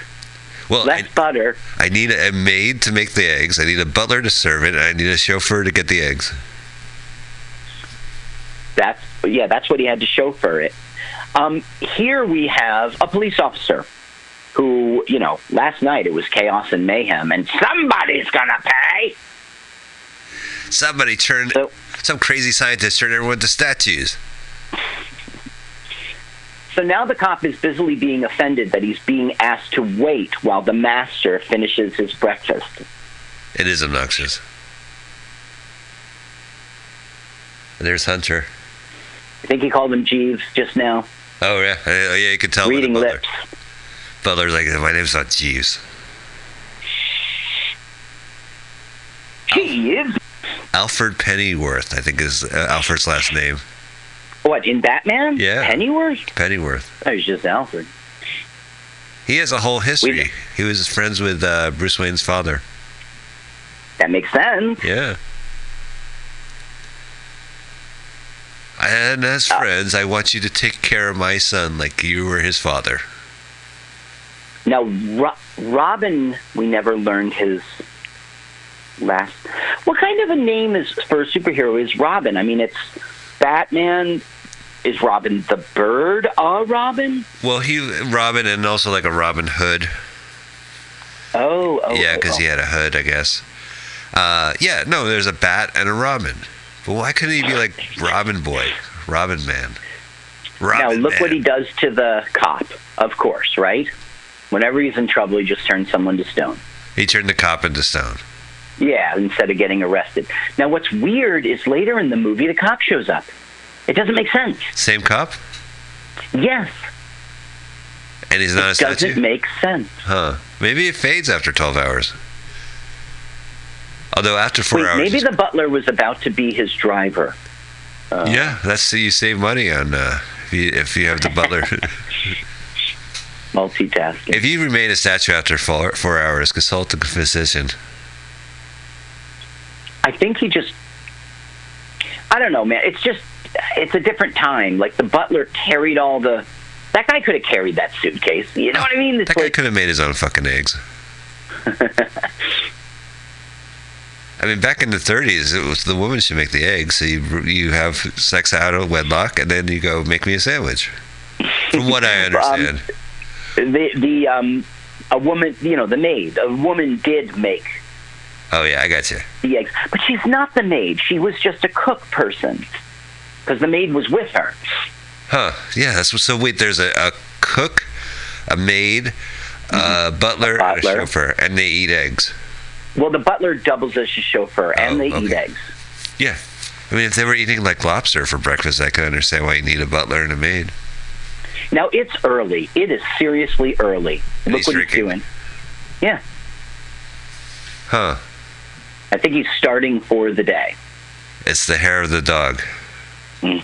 Well, Less I, butter. I need a maid to make the eggs. I need a butler to serve it. And I need a chauffeur to get the eggs. That's, yeah, that's what he had to chauffeur it. Um, here we have a police officer. Who, you know, last night it was chaos and mayhem, and somebody's gonna pay. Somebody turned, so, some crazy scientist turned everyone to statues. So now the cop is busily being offended that he's being asked to wait while the master finishes his breakfast. It is obnoxious. There's Hunter. I think he called him Jeeves just now. Oh, yeah. Oh, yeah, you could tell. Reading lips. Butler's like, my name's not Jeeves. Jeeves? Alfred Pennyworth, I think is uh, Alfred's last name. What, in Batman? Yeah. Pennyworth? Pennyworth. Oh, he's just Alfred. He has a whole history. We've... He was friends with uh, Bruce Wayne's father. That makes sense. Yeah. And as uh, friends, I want you to take care of my son like you were his father. Now, Ro- Robin, we never learned his last... What kind of a name is for a superhero is Robin? I mean, it's Batman. Is Robin the bird a Robin? Well, he Robin and also like a Robin Hood. Oh, oh. Yeah, because oh. he had a hood, I guess. Uh, yeah, no, there's a bat and a Robin. But why couldn't he be like Robin Boy, Robin Man? Robin now, look Man. What he does to the cop, of course, right? Whenever he's in trouble, he just turns someone to stone. He turned the cop into stone. Yeah, instead of getting arrested. Now, what's weird is later in the movie, the cop shows up. It doesn't make sense. Same cop? Yes. And he's not a statue? It doesn't make sense. Huh. Maybe it fades after twelve hours. Although after four Wait, hours... Maybe the butler was about to be his driver. Uh, yeah, that's so you save money on uh, if, you, if you have the butler... Multitasking. If you remain a statue after four, four hours, consult a physician. I think he just... I don't know, man. It's just... It's a different time. Like, the butler carried all the... That guy could have carried that suitcase. You know oh, what I mean? It's that like, guy could have made his own fucking eggs. I mean, back in the thirties, it was the woman should make the eggs. So you, you have sex out of wedlock, and then you go, make me a sandwich. From what I understand. um, The the um a woman you know the maid a woman did make. Oh yeah, I got you. The eggs, but she's not the maid. She was just a cook person, because the maid was with her. Huh? Yeah. That's, so wait, there's a, a cook, a maid, mm-hmm. a butler, a butler, and a chauffeur, and they eat eggs. Well, the butler doubles as a chauffeur, oh, and they okay. eat eggs. Yeah, I mean, if they were eating like lobster for breakfast, I could understand why you need a butler and a maid. Now, it's early. It is seriously early. And Look he's what drinking. he's doing. Yeah. Huh. I think he's starting for the day. It's the hair of the dog. Mm.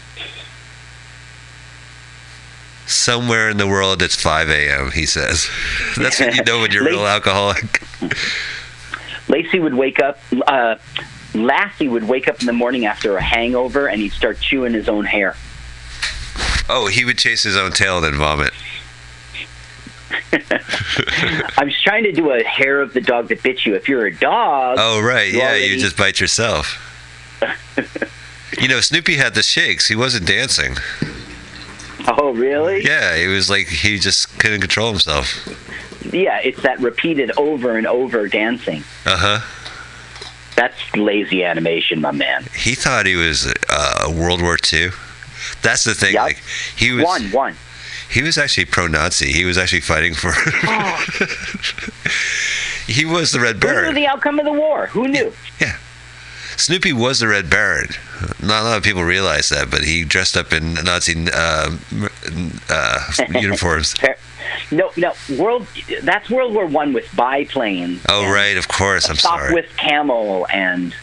Somewhere in the world, it's five a.m., he says. That's what you know when you're a real alcoholic. Lacey would wake up... Uh, Lassie would wake up in the morning after a hangover, and he'd start chewing his own hair. Oh, he would chase his own tail and then vomit. I was trying to do a hair of the dog that bit you. If you're a dog... Oh, right. You yeah, already... you just bite yourself. You know, Snoopy had the shakes. He wasn't dancing. Oh, really? Yeah, he was like, he just couldn't control himself. Yeah, it's that repeated over and over dancing. Uh-huh. That's lazy animation, my man. He thought he was uh, World War Two. That's the thing. Yep. Like he was one one. He was actually pro-Nazi. He was actually fighting for. Oh. He was the Red Baron. Who knew the outcome of the war? Who knew? Yeah. Yeah. Snoopy was the Red Baron. Not a lot of people realize that, but he dressed up in Nazi uh, uh, uniforms. No, no. World. That's World War One with biplanes. Oh, right. Of course. I'm sorry. With camel and.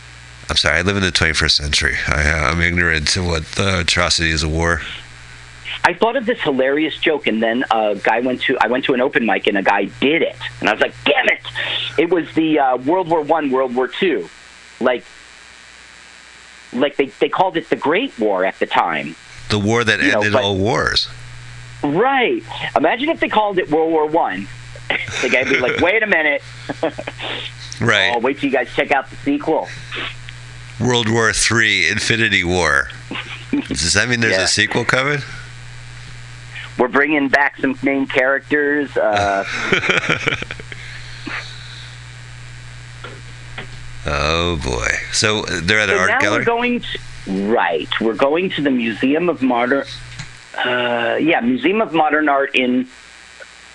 I'm sorry. I live in the twenty-first century. I, I'm ignorant to what the atrocities of war. I thought of this hilarious joke, and then a guy went to. I went to an open mic, and a guy did it, and I was like, "Damn it!" It was the uh, World War One, World War Two, like. Like, they, they called it the Great War at the time. The war that you ended know, but, all wars. Right. Imagine if they called it World War One. The guy would be like, wait a minute. Right. Oh, wait till you guys check out the sequel. World War Three, Infinity War. Does that mean there's yeah. a sequel coming? We're bringing back some main characters. Uh... Oh boy! So they're at so an art now gallery. We're going to, right. We're going to the Museum of Modern, uh, yeah, Museum of Modern Art in.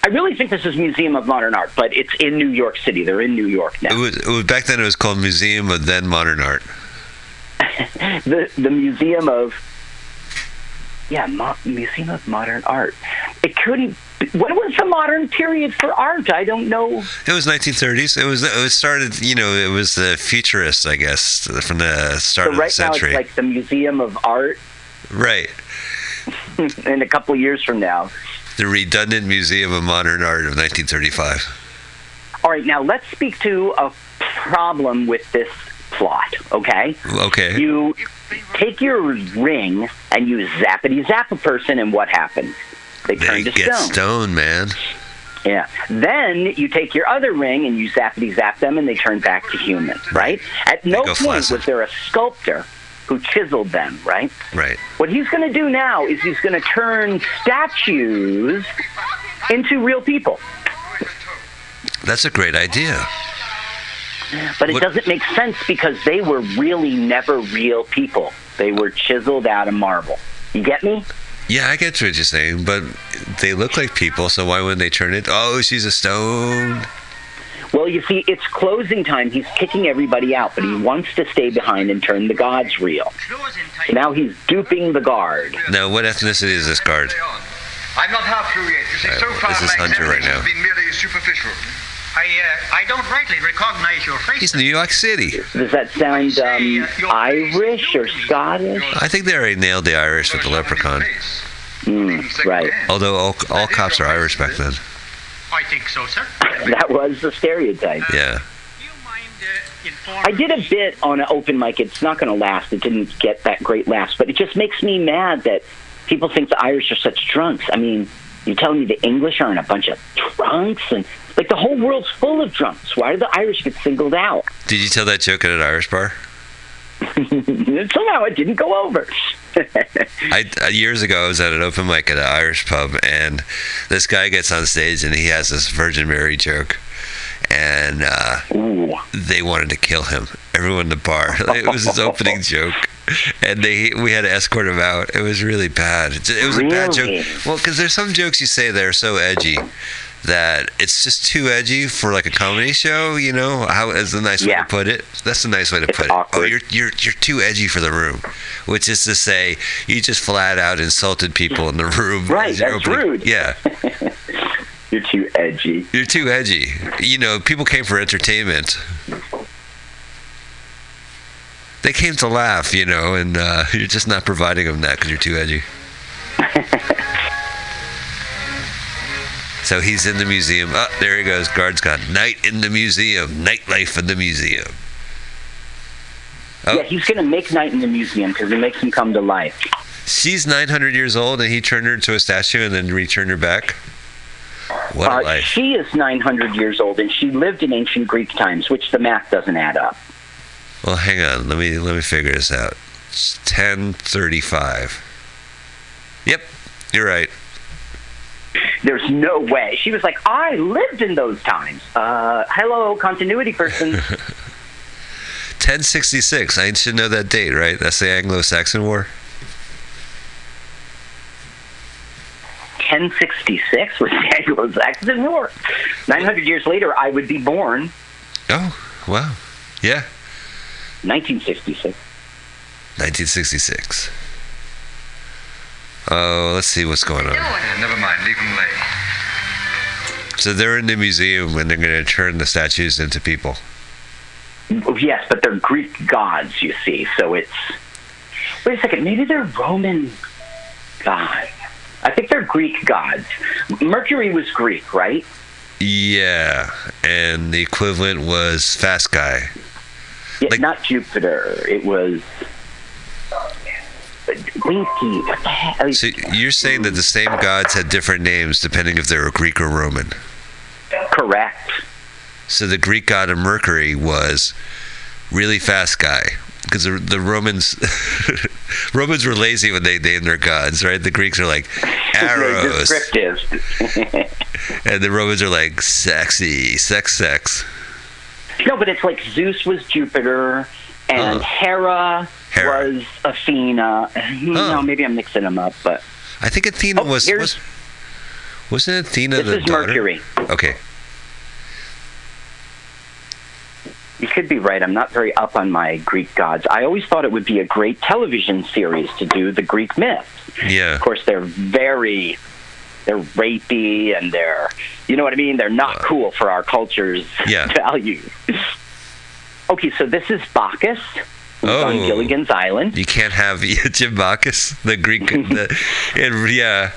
I really think this is Museum of Modern Art, but it's in New York City. They're in New York now. It was, it was back then. It was called Museum of Then Modern Art. the the Museum of, yeah, Mo- Museum of Modern Art. It couldn't. What was the modern period for art? I don't know. It was nineteen thirties. It was. It started. You know, it was the futurists, I guess, from the start so of right the century. Right now, it's like the Museum of Art. Right. In a couple of years from now. The redundant Museum of Modern Art of nineteen thirty-five. All right, now let's speak to a problem with this plot. Okay. Okay. You take your ring and you zappity zap a person, and what happens? They, they to get stone. stone, man. Yeah. Then you take your other ring and you zappity zap them, and they turn back to human, right? At they no point flaccid. was there a sculptor who chiseled them, right? Right. What he's going to do now is he's going to turn statues into real people. That's a great idea. But it what? doesn't make sense because they were really never real people. They were chiseled out of marble. You get me? Yeah, I get what you're saying, but they look like people, so why wouldn't they turn it? Oh, she's a stone. Well, you see, it's closing time. He's kicking everybody out, but he wants to stay behind and turn the guards real. So now he's duping the guard. Now, what ethnicity is this guard? I'm not half through yet. You see, right, so far this is Hunter right now. Been merely superficial. I, uh, I don't rightly recognize your face. He's New York City. Does that sound um, Irish or Scottish? I think they already nailed the Irish with the leprechaun. Mm, right. Although all, all cops are Irish back then. I think so, sir. That was the stereotype. Yeah. I did a bit on an open mic. It's not going to last. It didn't get that great last. But it just makes me mad that people think the Irish are such drunks. I mean, you're telling me the English aren't a bunch of drunks and... Like, the whole world's full of drunks. Why do the Irish get singled out? Did you tell that joke at an Irish bar? Somehow it didn't go over. I, years ago, I was at an open mic at an Irish pub, and this guy gets on stage, and he has this Virgin Mary joke. And uh, they wanted to kill him. Everyone in the bar. It was his opening joke. And they we had to escort him out. It was really bad. It, it was really? a bad joke. Well, because there's some jokes you say that are so edgy. That it's just too edgy for like a comedy show, you know. How is a nice yeah. way to put it? That's a nice way to it's put awkward. it. Oh, you're you're you're too edgy for the room, which is to say, you just flat out insulted people in the room. Right, that's opening. rude. Yeah, you're too edgy. You're too edgy. You know, people came for entertainment. They came to laugh, you know, and uh, you're just not providing them that because you're too edgy. So he's in the museum. Oh, there he goes. Guard's gone. Night in the museum. Nightlife in the museum. Oh. Yeah, he's going to make night in the museum because it makes him come to life. She's nine hundred years old, and he turned her into a statue and then returned her back. What uh, a life. She is nine hundred years old, and she lived in ancient Greek times, which the math doesn't add up. Well, hang on. Let me, let me figure this out. It's ten thirty-five. Yep, you're right. There's no way. She was like, I lived in those times. Uh, hello, continuity person. ten sixty-six. I should know that date, right? That's the Anglo-Saxon War. ten sixty-six was the Anglo-Saxon War. nine hundred years later, I would be born. Oh, wow. Yeah. nineteen sixty-six. nineteen sixty-six. Oh, let's see what's going on. Yeah, never mind. Leave them late. So they're in the museum and they're going to turn the statues into people. Yes, but they're Greek gods, you see. So it's... Wait a second. Maybe they're Roman gods. I think they're Greek gods. Mercury was Greek, right? Yeah, and the equivalent was Fast Guy. Yeah, like, not Jupiter. It was... Winky. What the heck? So you're saying that the same gods had different names depending if they were Greek or Roman? Correct. So the Greek god of Mercury was really Fast Guy. Because the, the Romans Romans were lazy when they named their gods, right? The Greeks are like, arrows. Descriptive. And the Romans are like, sexy, sex, sex. No, but it's like Zeus was Jupiter, and uh, Hera, Hera was Athena. You know, huh. Maybe I'm mixing them up, but... I think Athena oh, was, was... Wasn't Athena the daughter? This is Mercury. Okay. You could be right. I'm not very up on my Greek gods. I always thought it would be a great television series to do the Greek myth. Yeah. Of course, they're very, they're rapey and they're, you know what I mean? They're not uh, cool for our culture's yeah. values. Okay, so this is Bacchus. Oh, on Gilligan's Island. You can't have Jim Bacchus, the Greek. the, and, yeah.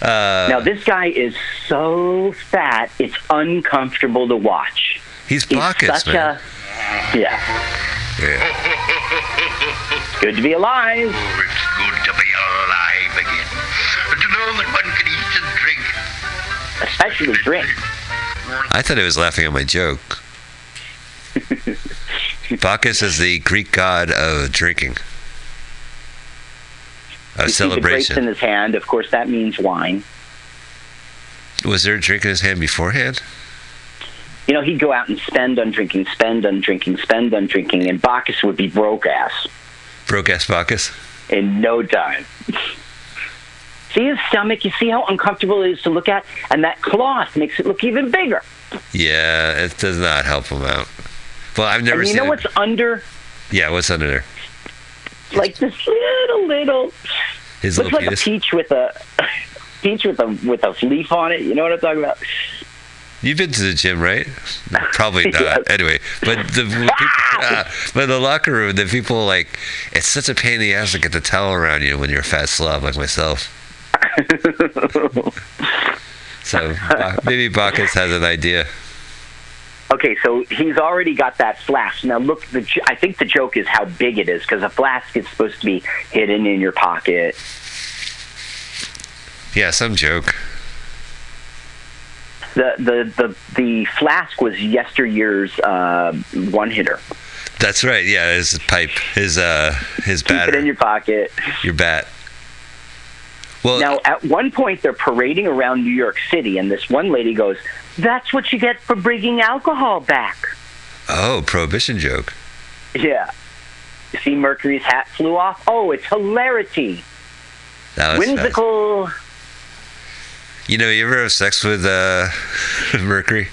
Uh, now, this guy is so fat, it's uncomfortable to watch. He's Bacchus, He's such man. A, yeah. yeah. Good to be alive. Oh, it's good to be alive again. To know that one can eat and drink. Especially drink. I thought he was laughing at my joke. Bacchus is the Greek god of drinking. Of celebration. He had grapes in his hand. Of course, that means wine. Was there a drink in his hand beforehand? You know, he'd go out and spend on drinking, spend on drinking, spend on drinking, and Bacchus would be broke-ass. Broke-ass Bacchus? In no time. See his stomach? You see how uncomfortable it is to look at? And that cloth makes it look even bigger. Yeah, it does not help him out. Well, I've never and you seen... you know it. What's under? Yeah, what's under there? Like this little, little... His looks little like penis? a peach with a... peach with a, with a leaf on it. You know what I'm talking about? You've been to the gym, right? Probably not. Yes. Anyway, but the people, uh, but the locker room, the people like, it's such a pain in the ass to get the towel around you when you're a fat slob like myself. So maybe Bacchus has an idea. Okay, so he's already got that flask. Now look, the, I think the joke is how big it is because a flask is supposed to be hidden in your pocket. Yeah, some joke. The, the the the flask was yesteryear's uh, one hitter. That's right. Yeah, his pipe, his uh, his bat. Keep it in your pocket. Your bat. Well, now at one point they're parading around New York City, and this one lady goes, "That's what you get for bringing alcohol back." Oh, prohibition joke. Yeah. You see, Mercury's hat flew off. Oh, it's hilarity. That was whimsical. Fast. You know, you ever have sex with uh, Mercury?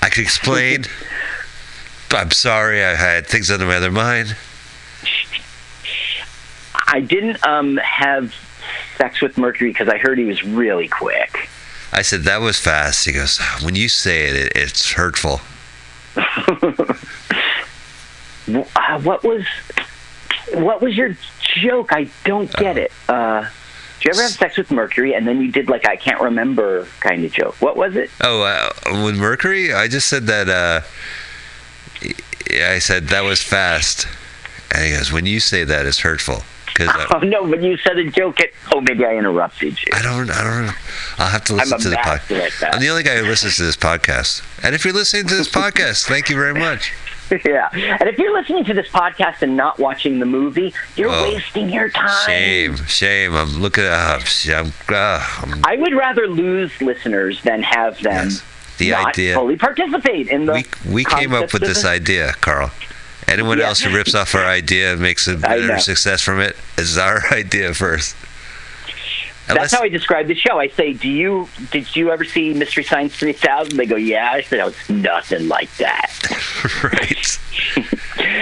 I can explain. I'm sorry, I had things under my other mind. I didn't um, have sex with Mercury because I heard he was really quick. I said, that was fast. He goes, when you say it, it it's hurtful. uh, what was what was your joke? I don't get uh, it. Uh Did you ever have sex with Mercury, and then you did, like, I can't remember kind of joke? What was it? Oh, uh, with Mercury? I just said that, uh, I said, that was fast. And he goes, when you say that, it's hurtful. Cause oh, I, no, when you said a joke, it, oh, maybe I interrupted you. I don't, I don't know. I'll have to listen to the podcast. I'm the only guy who listens to this podcast. And if you're listening to this podcast, thank you very much. Yeah. And if you're listening to this podcast and not watching the movie, you're oh, wasting your time. Shame, shame. I'm looking up. I'm, uh, I'm, I would rather lose listeners than have them yes, the not idea. fully participate in the We, we came up with this idea, Carl, Anyone yeah. else who rips off our idea makes a better success from it is our idea first. Unless, that's how I describe the show. I say, "Do you did you ever see Mystery Science three thousand?" They go, "Yeah." I said, "Oh, it's nothing like that." Right.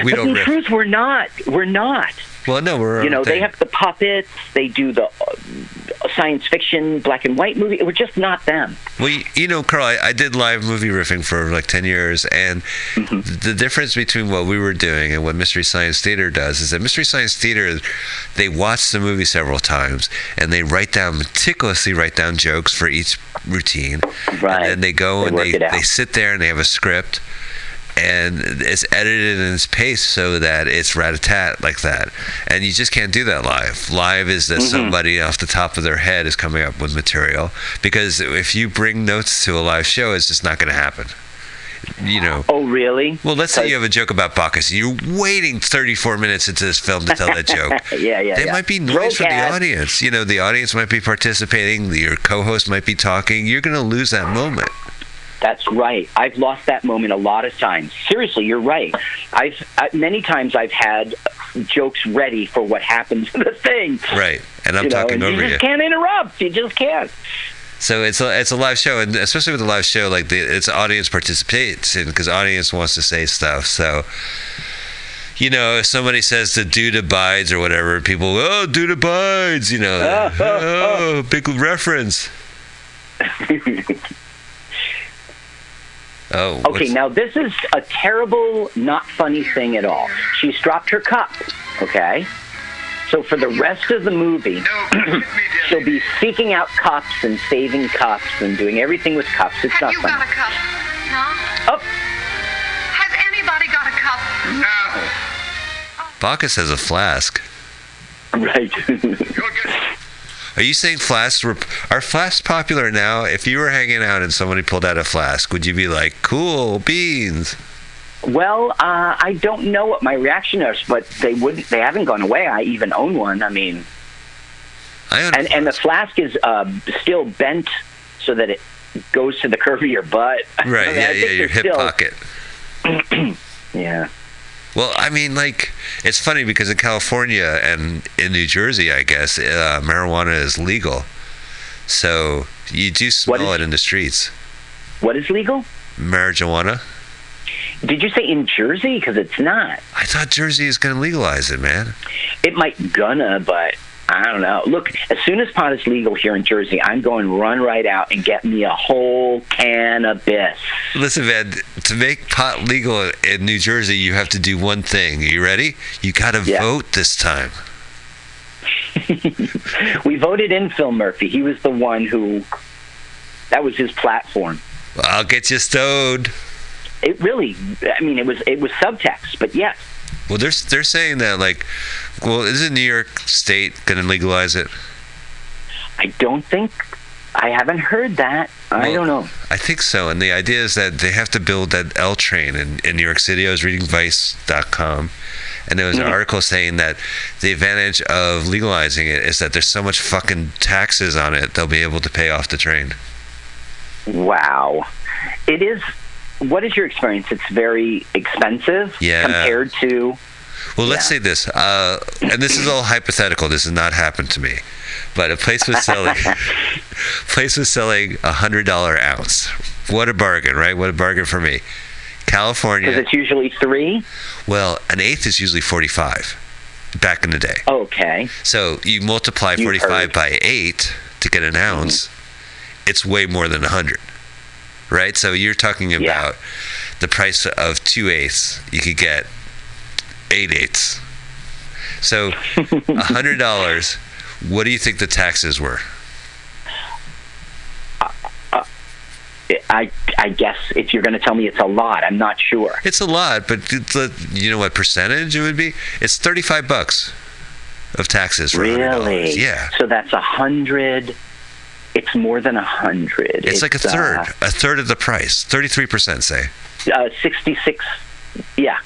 We but don't. In rip. truth, we're not. We're not. Well, no, we're. You know, thing. they have the puppets. They do the uh, science fiction, black and white movie. We're just not them. Well, you know, Carl, I, I did live movie riffing for like ten years, and mm-hmm. the difference between what we were doing and what Mystery Science Theater does is that Mystery Science Theater, they watch the movie several times and they write down meticulously write down jokes for each routine, right? And then they go they and they they sit there and they have a script. And it's edited in its pace so that it's rat-a-tat like that. And you just can't do that live. Live is that mm-hmm. somebody off the top of their head is coming up with material. Because if you bring notes to a live show, it's just not going to happen. You know. Oh, really? Well, let's say you have a joke about Bacchus. You're waiting thirty-four minutes into this film to tell that joke. yeah, yeah, There yeah. might be noise from the audience. You know, the audience might be participating. Your co-host might be talking. You're going to lose that moment. That's right. I've lost that moment a lot of times. Seriously, you're right. I've uh, many times I've had jokes ready for what happens in the thing. Right, and I'm you talking know, and over you. You just can't interrupt. You just can't. So it's a, it's a live show, and especially with a live show, like the, it's audience participation because audience wants to say stuff. So, you know, if somebody says the dude abides or whatever, people, oh, dude abides, you know, oh, oh, oh, oh. big reference. Oh, okay, now this is a terrible, not funny thing at all. She's dropped her cup, okay? So for the rest of the movie, no, she'll be seeking out cups and saving cups and doing everything with cups. It's Have not funny. Have you got a cup? No. Oh. Has anybody got a cup? No. Bacchus has a flask. Right. Are you saying flasks were, are flasks popular now? If you were hanging out and somebody pulled out a flask, would you be like, cool beans? Well, uh, I don't know what my reaction is, but they wouldn't. They haven't gone away. I even own one. I mean, I own and and the flask is uh, still bent so that it goes to the curve of your butt. Right? I mean, yeah, yeah, your hip still... pocket. yeah. Well, I mean, like, it's funny because in California and in New Jersey, I guess, uh, marijuana is legal. So you do smell is, it in the streets. What is legal? Marijuana. Did you say in Jersey? Because it's not. I thought Jersey is going to legalize it, man. It might gonna, but I don't know. Look, as soon as pot is legal here in Jersey, I'm going to run right out and get me a whole can of this. Listen, man, to make pot legal in New Jersey, you have to do one thing. Are you ready? You got to yeah. vote this time. We voted in Phil Murphy. He was the one who, that was his platform. Well, I'll get you stoned. It really, I mean, it was it was subtext, but yes. Well, they're, they're saying that, like, well, isn't New York State going to legalize it? I don't think, I haven't heard that. Well, I don't know. I think so, and the idea is that they have to build that L train in, in New York City. I was reading Vice dot com, and there was an mm-hmm. article saying that the advantage of legalizing it is that there's so much fucking taxes on it, they'll be able to pay off the train. Wow. It is... What is your experience? It's very expensive yeah. compared to... Well, let's yeah. say this, uh, and this is all hypothetical. This has not happened to me. But a place was selling place was selling a one hundred dollars ounce. What a bargain, right? What a bargain for me. California... Because it's usually three? Well, an eighth is usually forty-five back in the day. Okay. So you multiply you forty-five heard. By eight to get an ounce. Mm-hmm. It's way more than one hundred. Right, so you're talking about yeah. the price of two eighths. You could get eight eighths. So, a hundred dollars. What do you think the taxes were? Uh, uh, I I guess if you're going to tell me it's a lot, I'm not sure. It's a lot, but you know what percentage it would be? It's thirty-five bucks of taxes for one hundred dollars. Really? Yeah. So that's a hundred. It's more than a hundred. It's, it's like a third, uh, a third of the price. Thirty-three percent, say. Uh, Sixty-six. Yeah.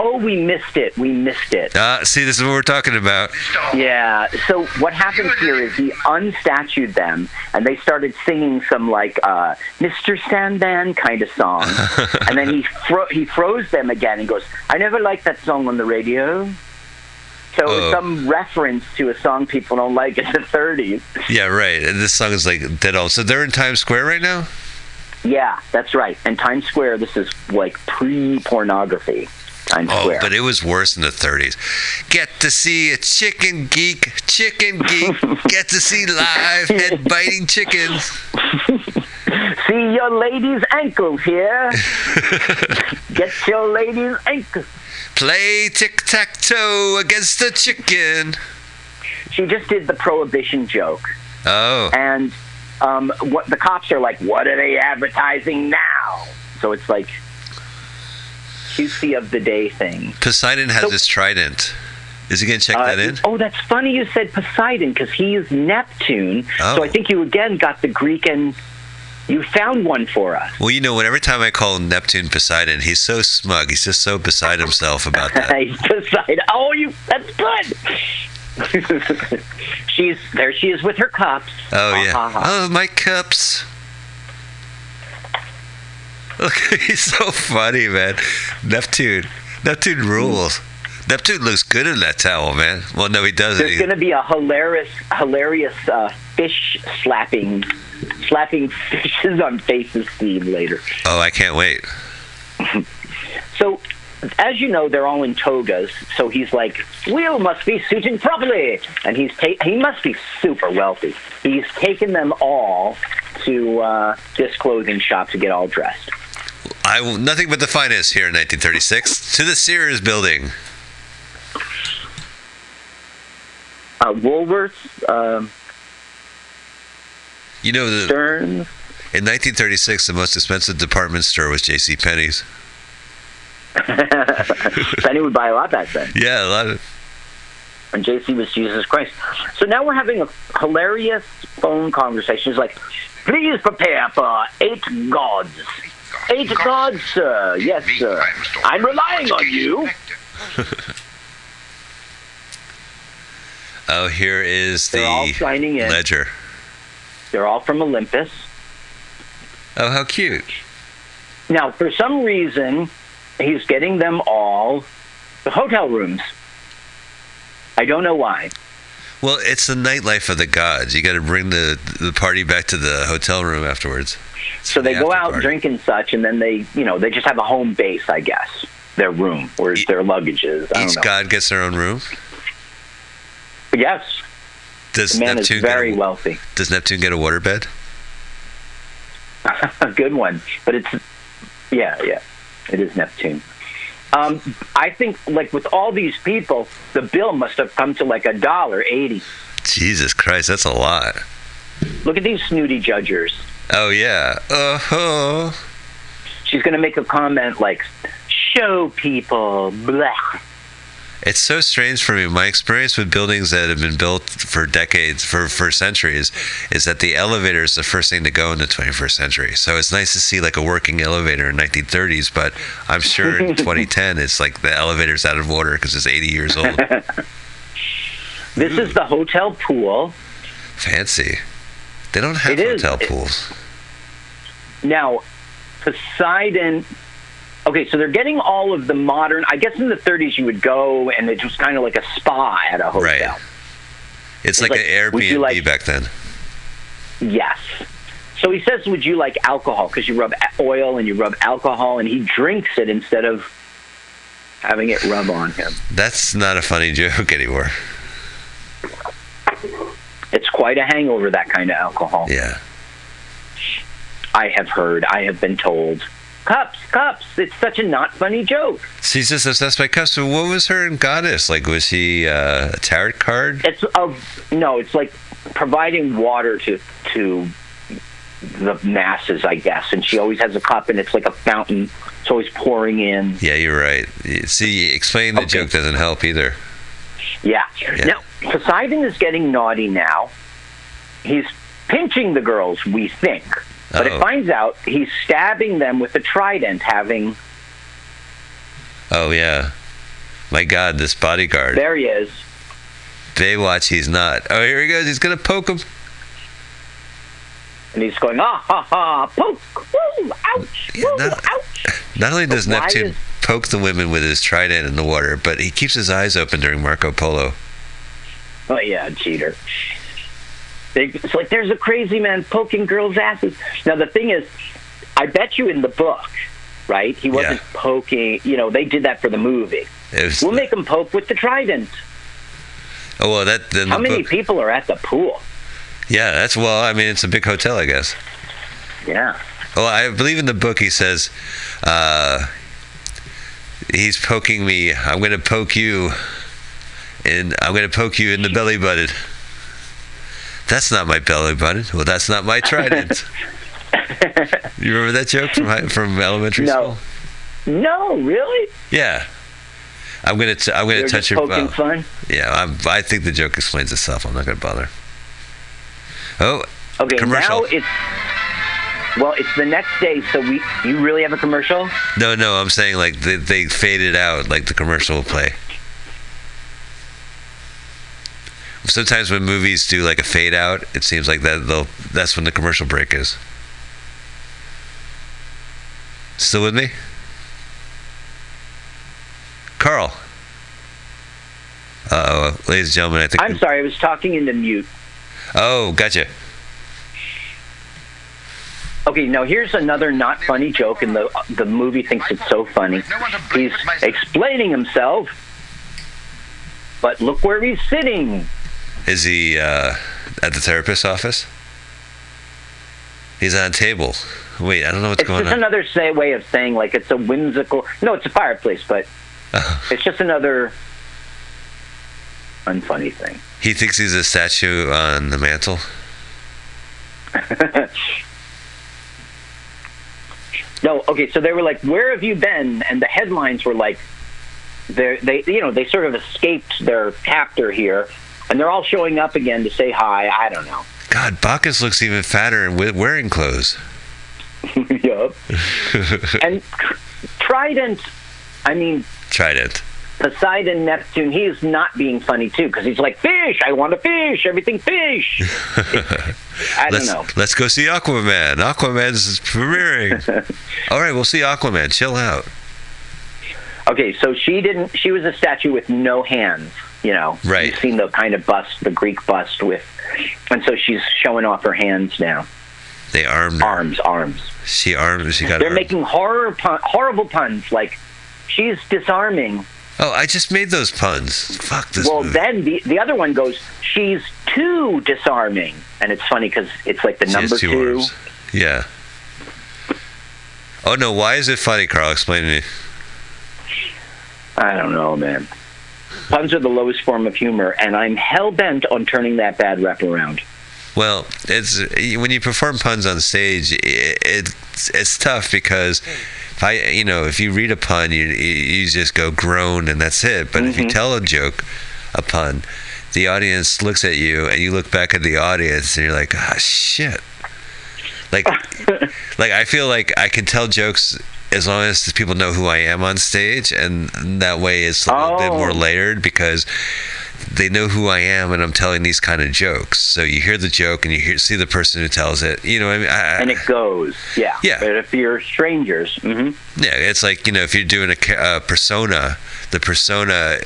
Oh, we missed it. We missed it. Uh, see, this is what we're talking about. Yeah. So what happened here is he unstatued them, and they started singing some, like, uh, Mister Sandman kind of song. And then he, fro- he froze them again and goes, I never liked that song on the radio. So it was some reference to a song people don't like in the thirties. Yeah, right. And this song is like dead old. So they're in Times Square right now? Yeah, that's right. And Times Square, this is like pre-pornography. Times oh, Square. But it was worse in the thirties. Get to see a chicken geek, chicken geek. Get to see live head biting chickens. See your lady's ankles here. Get your lady's ankles. Play tic-tac-toe against the chicken. She just did the prohibition joke. Oh. And um, what the cops are like, what are they advertising now? So it's like Q C of the day thing. Poseidon has so, his trident. Is he going to check uh, that in? Oh, that's funny you said Poseidon, because he is Neptune. Oh. So I think you again got the Greek and... You found one for us. Well, you know, whenever time I call Neptune Poseidon, he's so smug. He's just so beside himself about that. He's beside. Oh, you. That's good. She's there. She is with her cups. Oh uh, yeah. Ha, ha. Oh, my cups. Look, he's so funny, man. Neptune. Neptune rules. Mm. Neptune looks good in that towel, man. Well, no, he doesn't. There's going to be a hilarious, hilarious uh, fish slapping, slapping fishes on faces scene later. Oh, I can't wait. So, as you know, they're all in togas. So he's like, "Will must be suited properly," and he's ta- he must be super wealthy. He's taken them all to uh, this clothing shop to get all dressed. I will, nothing but the finest here in nineteen thirty-six to the Sears building. Uh, Woolworths, um, you know, the, Stern. In nineteen thirty-six, the most expensive department store was J C Penney's. Penny would buy a lot back then. Yeah, a lot of. And J C was Jesus Christ. So now we're having a hilarious phone conversation. It's like, please prepare for eight gods. Eight gods, gods sir. Yes, me, sir. I'm, I'm relying on you. Oh, here is the They're all signing in. Ledger. They're all from Olympus. Oh, how cute. Now, for some reason, he's getting them all the hotel rooms. I don't know why. Well, it's the nightlife of the gods. You got to bring the, the party back to the hotel room afterwards. It's so they the go out, party. drink and such, and then they, you know, they just have a home base, I guess. Their room, or e- their luggage is. I each don't know. god gets their own room? Yes. Does the man Neptune is very a, wealthy. Does Neptune get a waterbed? A good one. But it's, yeah, yeah, it is Neptune. Um, I think, like, with all these people, the bill must have come to, like, a dollar eighty. Jesus Christ, that's a lot. Look at these snooty judgers. Oh, yeah. Uh-huh. She's going to make a comment like, show people, blah. It's so strange for me. My experience with buildings that have been built for decades, for, for centuries, is that the elevator is the first thing to go in the twenty-first century. So it's nice to see like a working elevator in nineteen thirties, but I'm sure in twenty ten it's like the elevator's out of order because it's eighty years old. This Ooh. is the hotel pool. Fancy. They don't have it hotel is. pools. Now, Poseidon... Okay, so they're getting all of the modern... I guess in the thirties you would go, and it was kind of like a spa at a hotel. Right. It's, it's like, like an Airbnb like, back then. Yes. So he says, would you like alcohol? Because you rub oil and you rub alcohol, and he drinks it instead of having it rub on him. That's not a funny joke anymore. It's quite a hangover, that kind of alcohol. Yeah. I have heard. I have been told... Cups, cups. It's such a not funny joke. She's just obsessed by cups. So what was her goddess? Like, was she uh, a tarot card? It's a, No, it's like providing water to to the masses, I guess. And she always has a cup, and it's like a fountain. It's always pouring in. Yeah, you're right. See, explaining the okay. joke doesn't help either. Yeah. yeah. Now, Poseidon is getting naughty now. He's pinching the girls, we think. But Uh-oh. it finds out he's stabbing them with a trident, having Oh, yeah. My God, this bodyguard. There he is. Baywatch, he's not. Oh, here he goes. He's going to poke him. And he's going, ah, ha, ha, poke, woo, ouch, yeah, woo, not, ouch. Not only does Neptune is- poke the women with his trident in the water, but he keeps his eyes open during Marco Polo. Oh, yeah, cheater. It's like, there's a crazy man poking girls' asses. Now, the thing is, I bet you in the book, right, he wasn't yeah. poking. You know, they did that for the movie. Was, we'll make him poke with the trident. Oh, well, that... Then How the many book, people are at the pool? Yeah, that's... Well, I mean, it's a big hotel, I guess. Yeah. Well, I believe in the book he says, uh, he's poking me. I'm going to poke you. And I'm going to poke you in the belly button. That's not my belly button. Well, that's not my trident. You remember that joke from high, from elementary no. school? No, really? Yeah. I'm gonna t- I'm gonna You're touch just your poking fun? Yeah, I'm, I think the joke explains itself. I'm not gonna bother. Oh, okay. Commercial. Now it's well, it's the next day, so we you really have a commercial? No, no. I'm saying like they, they faded out, like the commercial will play. Sometimes when movies do like a fade out, it seems like that they'll that's when the commercial break is. Still with me? Carl. Uh oh, ladies and gentlemen, I think I'm sorry, I was talking into mute. Oh, gotcha. Okay, now here's another not funny joke, and the the movie thinks it's so funny. He's explaining himself, but look where he's sitting. Is he uh, at the therapist's office? He's on a table. Wait, I don't know what's it's going on. It's just another say, way of saying, like, it's a whimsical... No, it's a fireplace, but... It's just another unfunny thing. He thinks he's a statue on the mantle. No, okay, so they were like, where have you been? And the headlines were like, they, you know, they sort of escaped their captor here, and they're all showing up again to say hi. I don't know. God, Bacchus looks even fatter and wearing clothes. Yup. And Trident, I mean... Trident. Poseidon, Neptune, he is not being funny, too, because he's like, fish, I want a fish, everything fish. I don't let's, know. Let's go see Aquaman. Aquaman's premiering. All right, we'll see Aquaman. Chill out. Okay, so she didn't, she was a statue with no hands, you know. Right. You've seen the kind of bust, the Greek bust with, and so she's showing off her hands now. They armed her. Arms, arms. She armed, she got They're armed. Making horror pun, horrible puns, like, she's disarming. Oh, I just made those puns. Fuck this Well, movie. Then the, the other one goes, she's too disarming. And it's funny because it's like the she number two. two. Arms. Yeah. Oh, no. Why is it funny, Carl? Explain to me. I don't know, man. Puns are the lowest form of humor, and I'm hell-bent on turning that bad rep around. Well, it's when you perform puns on stage, it, it's, it's tough because... I, you know, if you read a pun, you you just go groan and that's it. But mm-hmm. if you tell a joke, a pun, the audience looks at you and you look back at the audience and you're like, ah, shit. Like, like I feel like I can tell jokes as long as people know who I am on stage, and that way it's a little oh. bit more layered because they know who I am and I'm telling these kind of jokes. So you hear the joke and you hear, see the person who tells it, you know what I mean? I, and it goes, yeah. yeah. But if you're strangers. Mm-hmm. Yeah, it's like, you know, if you're doing a uh, persona, the persona,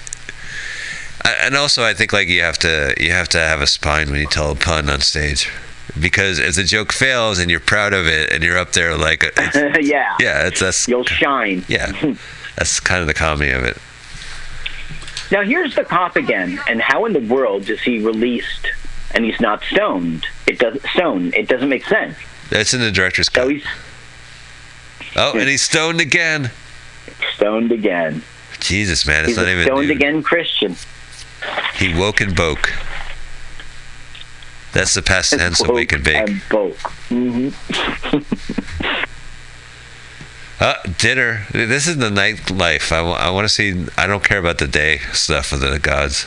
and also I think like you have to, you have to have a spine when you tell a pun on stage. Because if the joke fails and you're proud of it and you're up there like... It's, yeah. Yeah, it's that's, you'll shine. Yeah, that's kind of the comedy of it. Now, here's the cop again, and how in the world is he released and he's not stoned? It doesn't stone. It doesn't make sense. That's in the director's cut. So he's, oh, and he's stoned again. Stoned again. Jesus, man. It's he's not even stoned dude. Again Christian. He woke and boke. That's the past tense of wake and bake. And boke. Mm-hmm. Uh, dinner. This is the nightlife. I, w- I want to see. I don't care about the day stuff of the gods.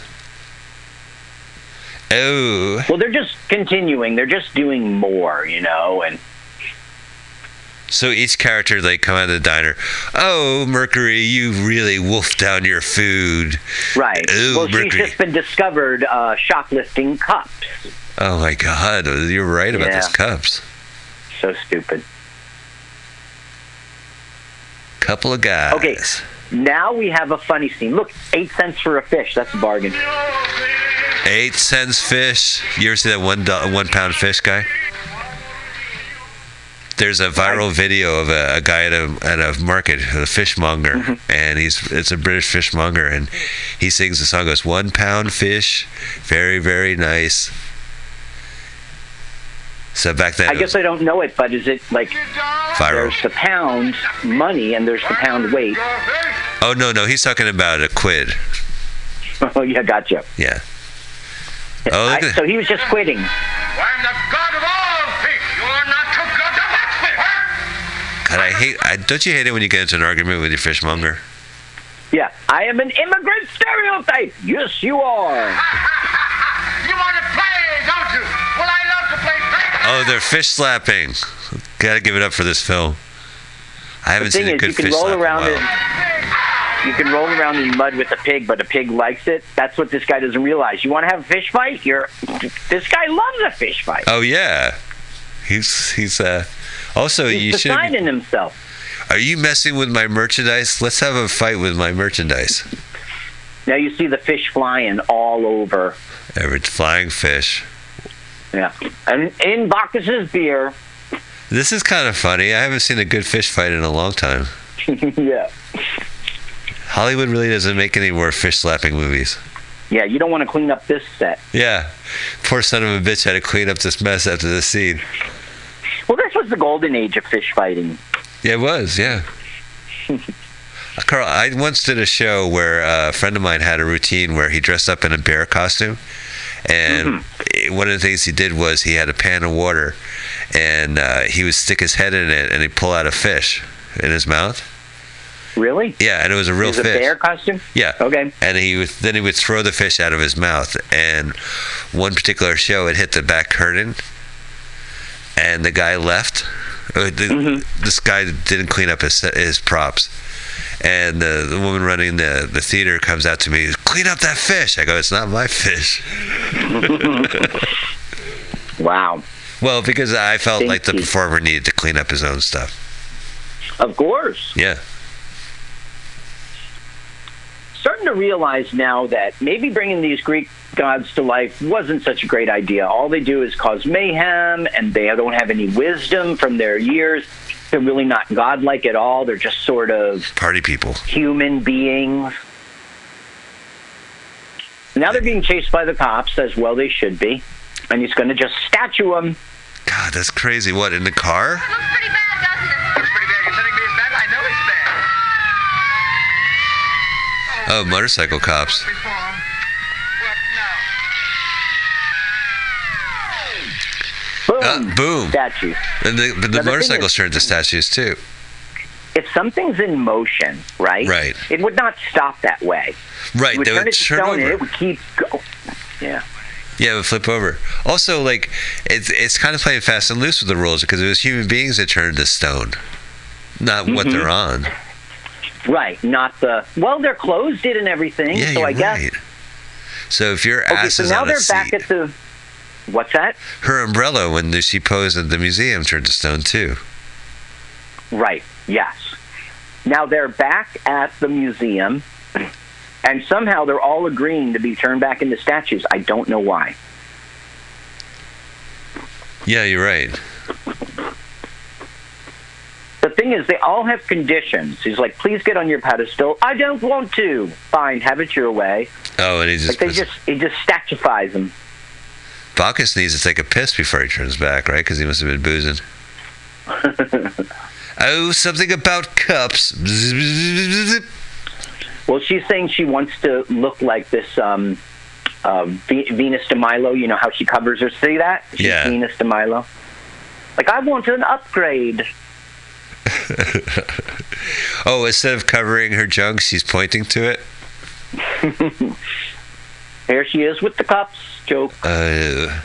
Oh. Well, they're just continuing. They're just doing more, you know. And So each character, they come out of the diner. Oh, Mercury, you really wolfed down your food. Right. Oh, well, Mercury. She's just been discovered uh, shoplifting cups. Oh, my God. You're right about yeah. those cups. So stupid. Couple of guys. Okay. Now we have a funny scene. Look, eight cents for a fish. That's a bargain. Eight cents fish. You ever see that one, one pound fish guy? There's a viral video of a, a guy at a, at a market, a fishmonger, mm-hmm. and he's it's a British fishmonger, and he sings the song, goes, one pound fish, very, very nice. So back then... I guess was, I don't know it, but is it like viral. There's the pound money and there's the pound weight? Oh, no, no, he's talking about a quid. Oh, yeah, gotcha. Yeah. Oh, I, so he was just quitting. I'm the god of all fish. You are not the god of that fish. God, I hate... I, don't you hate it when you get into an argument with your fishmonger? Yeah. I am an immigrant stereotype. Yes, you are. You want to play, don't you? Well, I love to play. Oh, they're fish slapping. Gotta give it up for this film. I haven't seen a good fish slap in a while. You can roll around in mud with a pig, but a pig likes it. That's what this guy doesn't realize. You want to have a fish fight? You're. This guy loves a fish fight. Oh yeah, he's he's uh. Also, you should. He's designing himself. Are you messing with my merchandise? Let's have a fight with my merchandise. Now you see the fish flying all over. Every flying fish. Yeah, and in Bacchus's beer. This is kind of funny. I haven't seen a good fish fight in a long time. Yeah. Hollywood really doesn't make any more fish slapping movies. Yeah, you don't want to clean up this set. Yeah. Poor son of a bitch had to clean up this mess after this scene. Well, this was the golden age of fish fighting. Yeah, it was, yeah. Carl, I once did a show where a friend of mine had a routine where he dressed up in a bear costume. And mm-hmm. one of the things he did was he had a pan of water, and uh, he would stick his head in it, and he'd pull out a fish in his mouth. Really? Yeah, and it was a real fish. It was a bear costume? Yeah. Okay. And he would, then he would throw the fish out of his mouth, and one particular show, it hit the back curtain, and the guy left. The, mm-hmm. This guy didn't clean up his his props. And the, the woman running the, the theater comes out to me, clean up that fish. I go, it's not my fish. Wow. Well, because I felt Thank like the you. performer needed to clean up his own stuff. Of course. Yeah. Starting to realize now that maybe bringing these Greek gods to life wasn't such a great idea. All they do is cause mayhem, and they don't have any wisdom from their years. They're really not godlike at all. They're just sort of party people, human beings. Now they're being chased by the cops, as well they should be, and he's going to just statue them. God, that's crazy. What, in the car? It looks pretty bad, doesn't it? It looks pretty bad. You're telling me it's bad? I know it's bad. Oh, motorcycle cops. Boom. Uh, boom. Statues. And the, but the motorcycles turned to statues, too. If something's in motion, right? Right. It would not stop that way. Right. It would they turn would it to turn stone over. And it would keep going. Yeah. Yeah, it would flip over. Also, like, it's, it's kind of playing fast and loose with the rules because it was human beings that turned to stone, not mm-hmm. what they're on. Right. Not the, well, their clothes did and everything. Yeah, so you're I right. guess. So if your ass okay, so is on a seat. now they're back at the... What's that? Her umbrella when she posed at the museum turned to stone too. Right, yes. Now they're back at the museum, and somehow they're all agreeing to be turned back into statues. I don't know why. Yeah, you're right. The thing is, they all have conditions. He's like, please get on your pedestal. I don't want to. Fine, have it your way. Oh, and he just... Like they just he just statuifies them. Bacchus needs to take a piss before he turns back, right? Because he must have been boozing. Oh, something about cups. Well, she's saying she wants to look like this um, uh, Ve- Venus de Milo. You know how she covers her? See that? She's yeah. Venus de Milo. Like, I want an upgrade. Oh, instead of covering her junk, she's pointing to it? Here she is with the cups. Joke. Uh,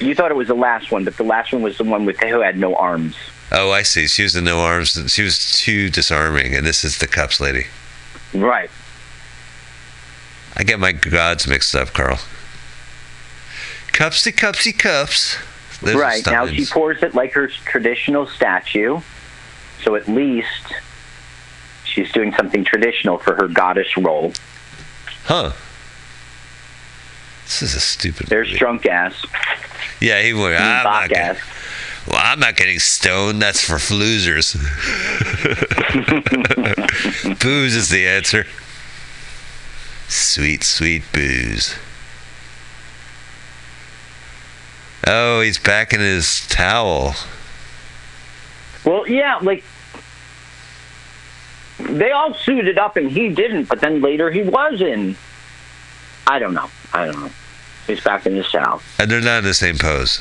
You thought it was the last one, but the last one was the one with who had no arms. Oh, I see. She was the no arms. She was too disarming, and this is the cups lady. Right. I get my gods mixed up, Carl. Cupsy, cupsy, cups. Lives right. Now she pours it like her traditional statue, so at least she's doing something traditional for her goddess role. Huh. This is a stupid There's movie. Drunk ass. Yeah, he would. I'm not getting, well, I'm not getting stoned. That's for losers. Booze is the answer. Sweet, sweet booze. Oh, he's back in his towel. Well, yeah, like... they all suited up and he didn't, but then later he was in. I don't know. I don't know. He's back in the South. And they're not in the same pose.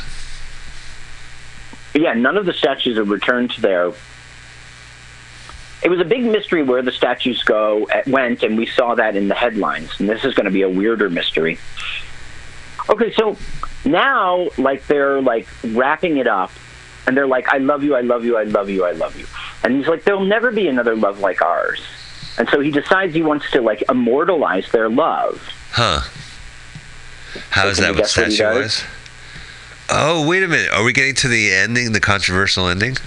Yeah, none of the statues are returned to their... It was a big mystery where the statues go went, and we saw that in the headlines. And this is going to be a weirder mystery. Okay, so now, like, they're, like, wrapping it up, and they're like, I love you, I love you, I love you, I love you. And he's like, there'll never be another love like ours. And so he decides he wants to, like, immortalize their love. Huh. How so is that what statue what was? Oh, wait a minute. Are we getting to the ending, the controversial ending?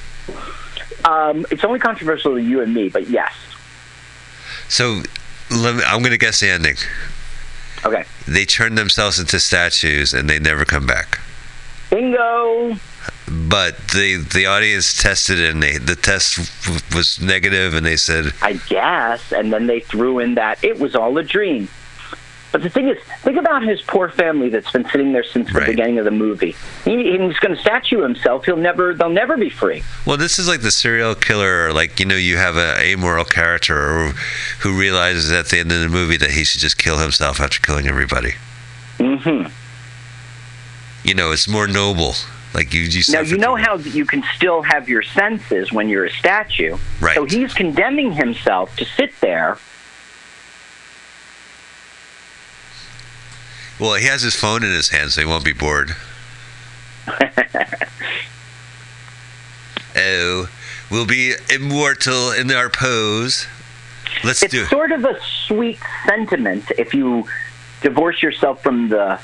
Um, it's only controversial to you and me, but yes. So, let me, I'm going to guess the ending. Okay. They turn themselves into statues, and they never come back. Bingo! But the the audience tested, and they, the test w- was negative, and they said... I guess, and then they threw in that it was all a dream. But the thing is, think about his poor family that's been sitting there since the right. beginning of the movie. He, he's going to statue himself. He'll never, they'll never be free. Well, this is like the serial killer, or like, you know, you have an amoral character or, who realizes at the end of the movie that he should just kill himself after killing everybody. Mm-hmm. You know, it's more noble. Like you, you now, you know how you can still have your senses when you're a statue. Right. So he's condemning himself to sit there. Well, he has his phone in his hand, so he won't be bored. Oh, we'll be immortal in our pose. Let's it's do it. It's sort of a sweet sentiment if you divorce yourself from the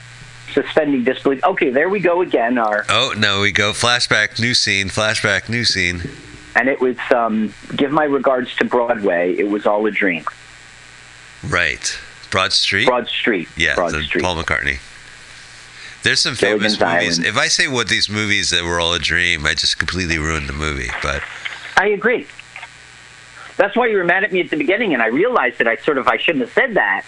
suspending disbelief. Okay, there we go again. Our Oh, no, we go flashback, new scene, flashback, new scene. And it was, um, give my regards to Broadway, it was all a dream. Right. Broad Street? Broad Street. Yeah, Broad the, Street. Paul McCartney. There's some famous David's movies. Island. If I say what these movies that were all a dream, I just completely ruined the movie. But I agree. That's why you were mad at me at the beginning, and I realized that I sort of I shouldn't have said that.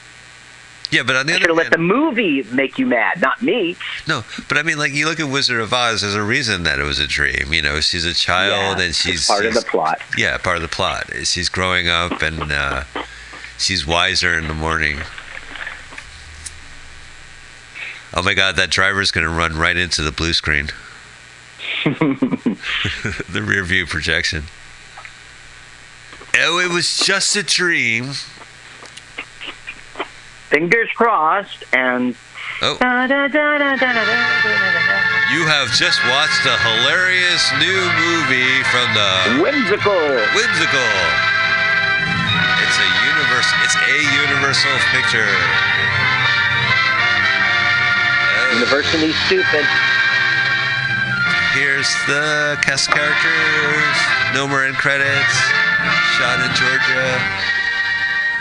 Yeah, but on the I other hand, let the movie make you mad, not me. No, but I mean, like you look at Wizard of Oz. There's a reason that it was a dream. You know, she's a child, yeah, and she's part she's, of the plot. Yeah, part of the plot. She's growing up, and. Uh, She's wiser in the morning. Oh my God, that driver's going to run right into the blue screen. The rear view projection. Oh, it was just a dream. Fingers crossed and... Oh. You have just watched a hilarious new movie from the... Whimsical. Whimsical. It's a universe. It's a Universal Picture. Oh. Universally stupid. Here's the cast characters. No more end credits. Shot in Georgia.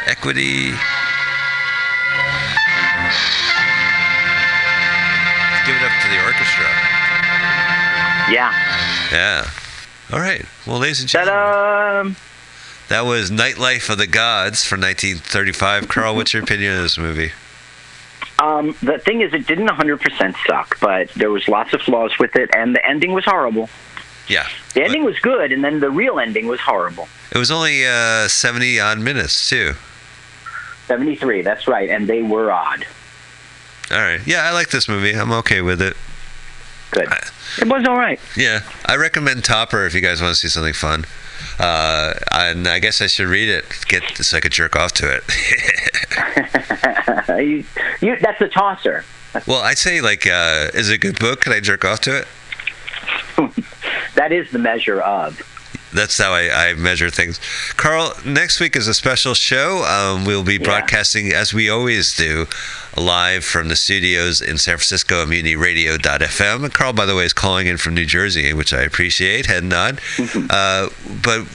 Equity. Let's give it up to the orchestra. Yeah. Yeah. All right. Well, ladies and gentlemen. Ta-da! That was Nightlife of the Gods from nineteen thirty-five. Carl, what's your opinion of this movie? Um, the thing is, it didn't one hundred percent suck, but there was lots of flaws with it, and the ending was horrible. Yeah. The ending was good, and then the real ending was horrible. It was only uh, seventy-odd minutes, too. seventy-three, that's right, and they were odd. All right. Yeah, I like this movie. I'm okay with it. Good. I, it was all right. Yeah. I recommend Topper if you guys want to see something fun. Uh, and I guess I should read it, get so I could jerk off to it. you, you, that's a tosser. Well, I'd say, like, uh, is it a good book? Could I jerk off to it? That is the measure of. That's how I, I measure things. Carl, next week is a special show. Um, we'll be yeah. broadcasting, as we always do, live from the studios in San Francisco at mutiny radio dot f m. And Carl, by the way, is calling in from New Jersey, which I appreciate. Head nod. Mm-hmm. Uh, but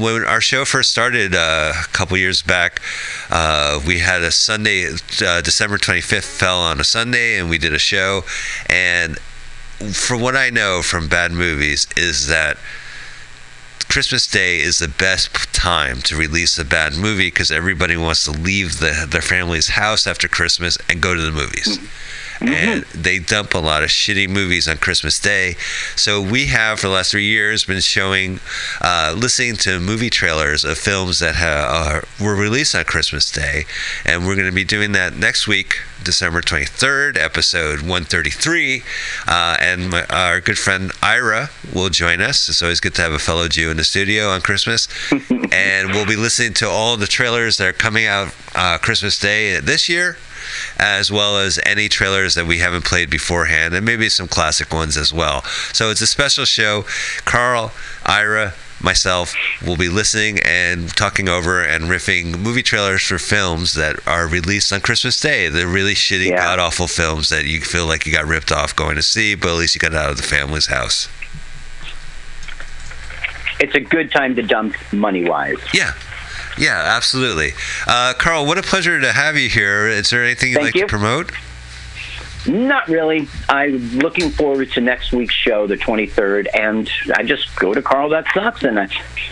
when our show first started uh, a couple years back, uh, we had a Sunday, uh, December twenty-fifth fell on a Sunday, and we did a show. And from what I know from bad movies is that Christmas Day is the best time to release a bad movie because everybody wants to leave the, their family's house after Christmas and go to the movies. Mm-hmm. And they dump a lot of shitty movies on Christmas Day. So we have, for the last three years, been showing, uh, listening to movie trailers of films that ha- are, were released on Christmas Day. And we're going to be doing that next week, December twenty-third, episode one thirty-three. Uh, and my, our good friend Ira will join us. It's always good to have a fellow Jew in the studio on Christmas. And we'll be listening to all the trailers that are coming out uh, Christmas Day this year, as well as any trailers that we haven't played beforehand, and maybe some classic ones as well. So it's a special show. Carl, Ira, myself will be listening and talking over and riffing movie trailers for films that are released on Christmas Day. The really shitty, yeah. god-awful films that you feel like you got ripped off going to see, but at least you got out of the family's house. It's a good time to dump money-wise. Yeah. Yeah, absolutely. Uh, Carl, what a pleasure to have you here. Is there anything you'd Thank like you. to promote? Not really. I'm looking forward to next week's show, the twenty-third, and I just go to Carl That Sucks, and I,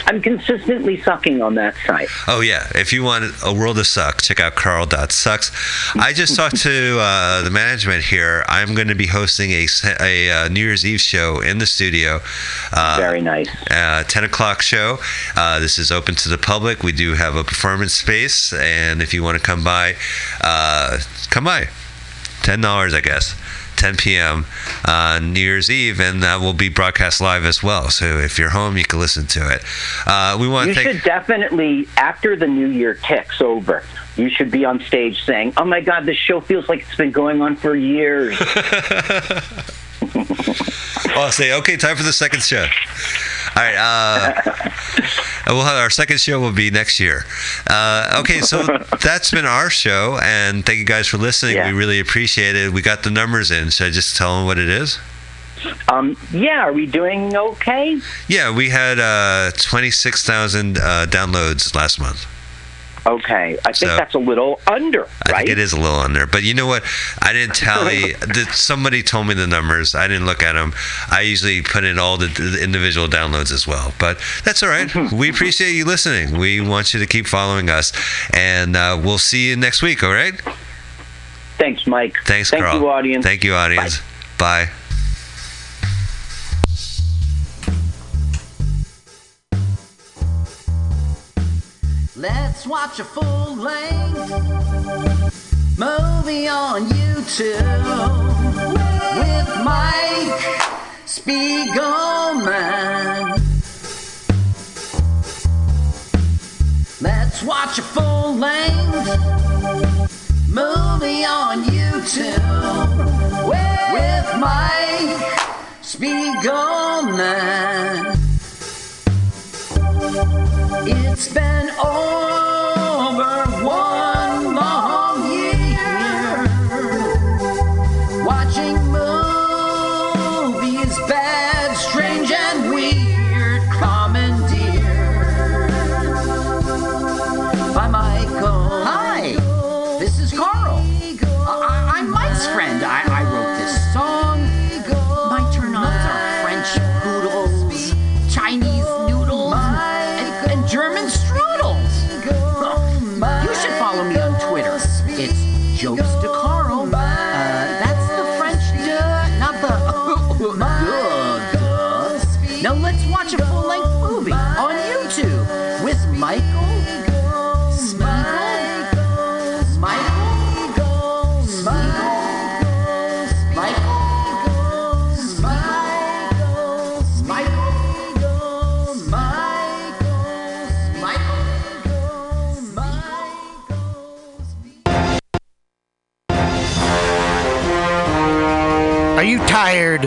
I'm consistently sucking on that site. Oh, yeah. If you want a world of suck, check out Carl That Sucks. I just talked to uh, the management here. I'm going to be hosting a, a, a New Year's Eve show in the studio. Uh, Very nice. Uh, ten o'clock show. Uh, this is open to the public. We do have a performance space, and if you want to come by, uh, come by. ten dollars, I guess, ten p.m. on uh, New Year's Eve, and that will be broadcast live as well. So if you're home, you can listen to it. Uh, we want You thank- should definitely, after the New Year ticks over, you should be on stage saying, "Oh my God, this show feels like it's been going on for years." Well, I'll say, okay, time for the second show. All right. Uh, we'll have our second show will be next year. Uh, okay, so that's been our show, and thank you guys for listening. Yeah. We really appreciate it. We got the numbers in. Should I just tell them what it is? Um, yeah, are we doing okay? Yeah, we had uh, twenty-six thousand uh, downloads last month. Okay, I think so, that's a little under, right? I think it is a little under, but you know what? I didn't tally. the, somebody told me the numbers. I didn't look at them. I usually put in all the, the individual downloads as well, but that's all right. We appreciate you listening. We want you to keep following us, and uh, we'll see you next week, all right? Thanks, Mike. Thanks, Thank Carl. Thank you, audience. Thank you, audience. Bye. Bye. Let's watch a full-length movie on YouTube with Mike Spiegelman. Let's watch a full-length movie on YouTube with Mike Spiegelman. It's been over one long year watching movies, bad, strange, and weird, commandeered by Michael. Hi, this is Carl. I, I'm Mike's friend. I, I wrote this song. My turn-ons are French poodles, Chinese noodles, German strudels. you tired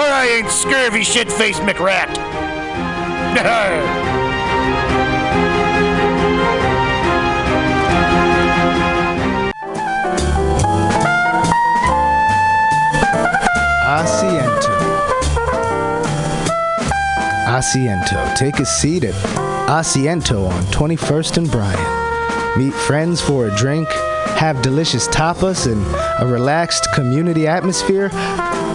I ain't scurvy shit-faced McRat. Asiento. Asiento. Take a seat at Asiento on twenty-first and Bryan. Meet friends for a drink, have delicious tapas, and a relaxed community atmosphere.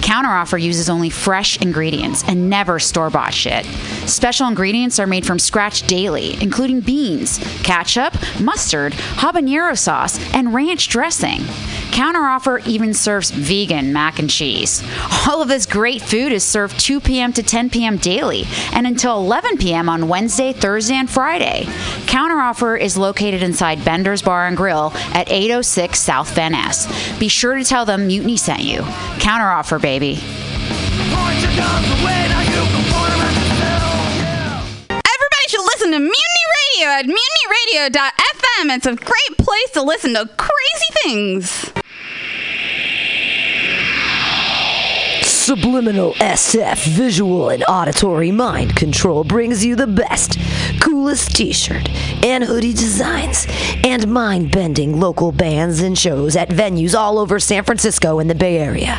Counter Offer uses only fresh ingredients and never store-bought shit. Special ingredients are made from scratch daily, including beans, ketchup, mustard, habanero sauce, and ranch dressing. Counter Offer even serves vegan mac and cheese. All of this great food is served two p m to ten p m daily and until eleven p m on Wednesday, Thursday, and Friday. Counter Offer is located inside Bender's Bar and Grill at eight oh six South Van Ness. Be sure to tell them Mutiny sent you. Counter Offer, baby. Everybody should listen to Mutiny Radio at mutiny radio dot f m. It's a great place to listen to crazy things. Subliminal S F Visual and Auditory Mind Control brings you the best, coolest t-shirt and hoodie designs and mind-bending local bands and shows at venues all over San Francisco and the Bay Area.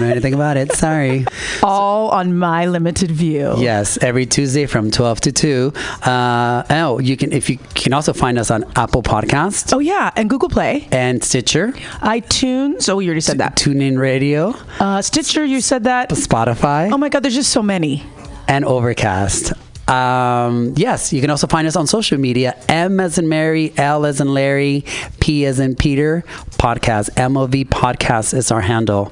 know anything about it. Sorry. All so, on My Limited View. Yes, every Tuesday from twelve to two. Uh, oh, you can if you, you can also find us on Apple Podcasts. Oh, yeah, and Google Play. And Stitcher. iTunes. Oh, you already said that. TuneIn Radio. Uh, Stitcher, you said that. Spotify. Oh, my God, there's just so many. And Overcast. Um, yes, you can also find us on social media. M as in Mary, L as in Larry, P as in Peter, podcast. M O V podcast is our handle.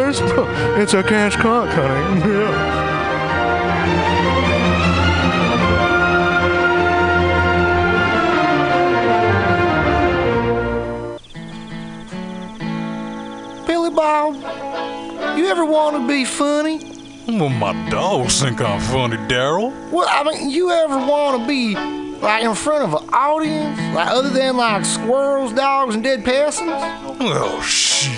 It's a cash cock, honey. Yeah. Billy Bob, you ever want to be funny? Well, my dogs think I'm funny, Daryl. Well, I mean, you ever want to be, like, in front of an audience? Like, other than, like, squirrels, dogs, and dead peasants? Oh, shit.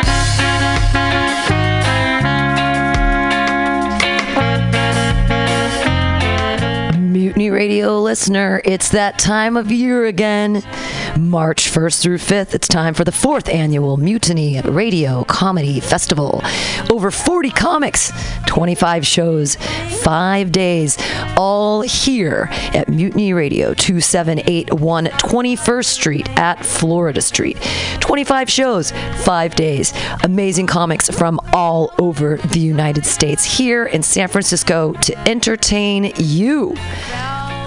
Mutiny Radio listener, it's that time of year again. March first through fifth, it's time for the fourth annual Mutiny Radio Comedy Festival. Over forty comics, twenty-five shows, five days, all here at Mutiny Radio, two seven eight one twenty-first Street at Florida Street. twenty-five shows, five days. Amazing comics from all over the United States here in San Francisco to entertain you.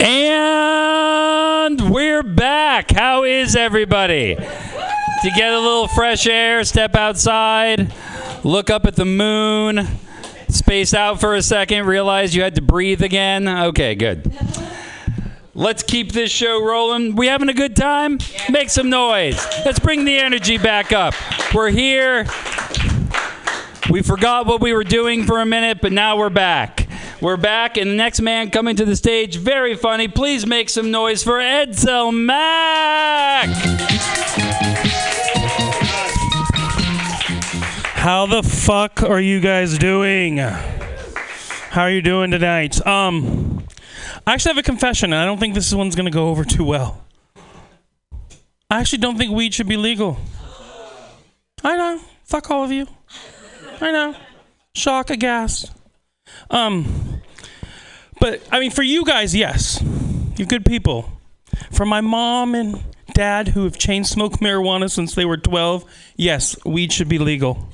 And we're back. How is everybody? To get a little fresh air, step outside, look up at the moon, space out for a second, realize you had to breathe again. Okay, good. Let's keep this show rolling. We having a good time? Yeah. Make some noise. Let's bring the energy back up. We're here. We forgot what we were doing for a minute, but now we're back. We're back, and the next man coming to the stage, very funny. Please make some noise for Edsel Mack. How the fuck are you guys doing? How are you doing tonight? Um, I actually have a confession, and I don't think this one's going to go over too well. I actually don't think weed should be legal. I know. Fuck all of you. I know. Shock, aghast. Um, but, I mean, for you guys, yes. You're good people. For my mom and dad, who have chain-smoked marijuana since they were twelve, yes, weed should be legal.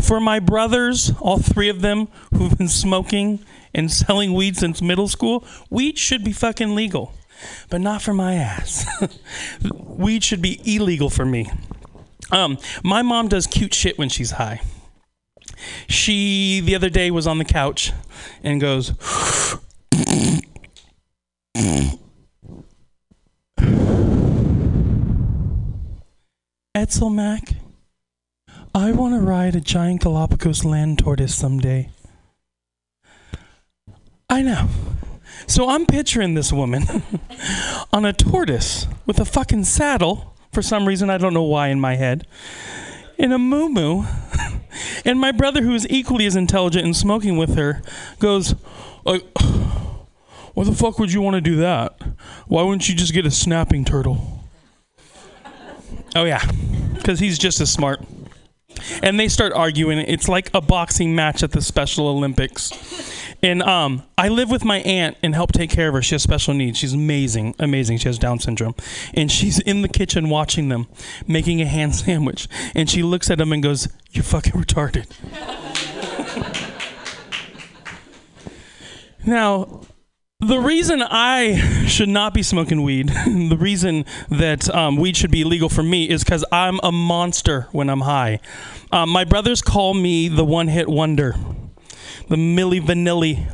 For my brothers, all three of them, who've been smoking and selling weed since middle school, weed should be fucking legal. But not for my ass. Weed should be illegal for me. Um, my mom does cute shit when she's high. She, the other day, was on the couch and goes, Edsel Mack, I want to ride a giant Galapagos land tortoise someday. I know. So I'm picturing this woman on a tortoise with a fucking saddle, for some reason, I don't know why in my head, in a moo-moo. And my brother, who is equally as intelligent and smoking with her, goes, like, why the fuck would you want to do that? Why wouldn't you just get a snapping turtle? Oh, yeah, because he's just as smart. And they start arguing. It's like a boxing match at the Special Olympics. And um, I live with my aunt and help take care of her. She has special needs. She's amazing, amazing. She has Down syndrome. And she's in the kitchen watching them, making a hand sandwich. And she looks at them and goes, you're fucking retarded. Now, the reason I should not be smoking weed, the reason that um, weed should be illegal for me, is because I'm a monster when I'm high. Um, my brothers call me the one-hit wonder, the Milli Vanilli,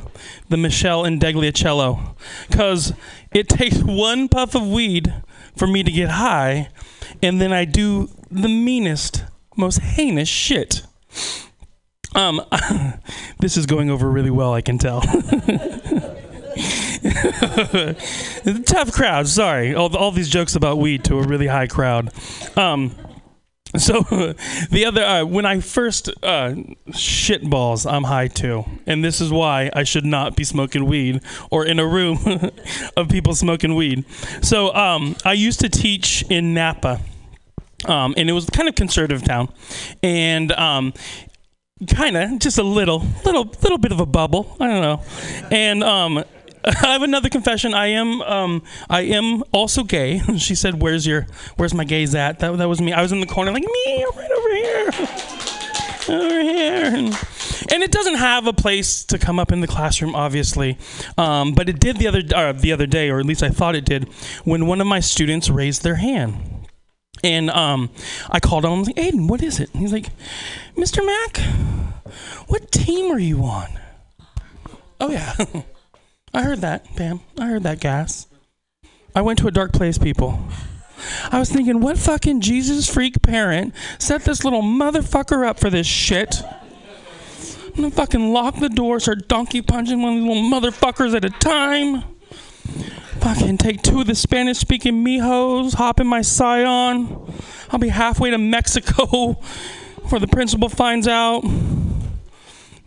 the Michelle and Degliacello, because it takes one puff of weed for me to get high, and then I do the meanest, most heinous shit. Um, this is going over really well, I can tell. Tough crowd, sorry. All, all these jokes about weed to a really high crowd. Um, so the other, uh, when I first uh, shit balls, I'm high too. And this is why I should not be smoking weed or in a room of people smoking weed. So um, I used to teach in Napa, um, and it was kind of conservative town. And um, kind of, just a little, little, little bit of a bubble. I don't know. And um, I have another confession. I am, um, I am also gay. She said, "Where's your, where's my gays at?" That that was me. I was in the corner, like me, I'm right over here, over here. And, and it doesn't have a place to come up in the classroom, obviously, um, but it did the other uh, the other day, or at least I thought it did, when one of my students raised their hand. And um, I called him. I was like, Aiden, what is it? And he's like, Mister Mack, what team are you on? Oh, yeah. I heard that, Pam. I heard that gas. I went to a dark place, people. I was thinking, what fucking Jesus freak parent set this little motherfucker up for this shit? I'm going to fucking lock the door, start donkey punching one of these little motherfuckers at a time. Fucking take two of the Spanish-speaking mijos, hop in my Scion. I'll be halfway to Mexico. or the principal finds out.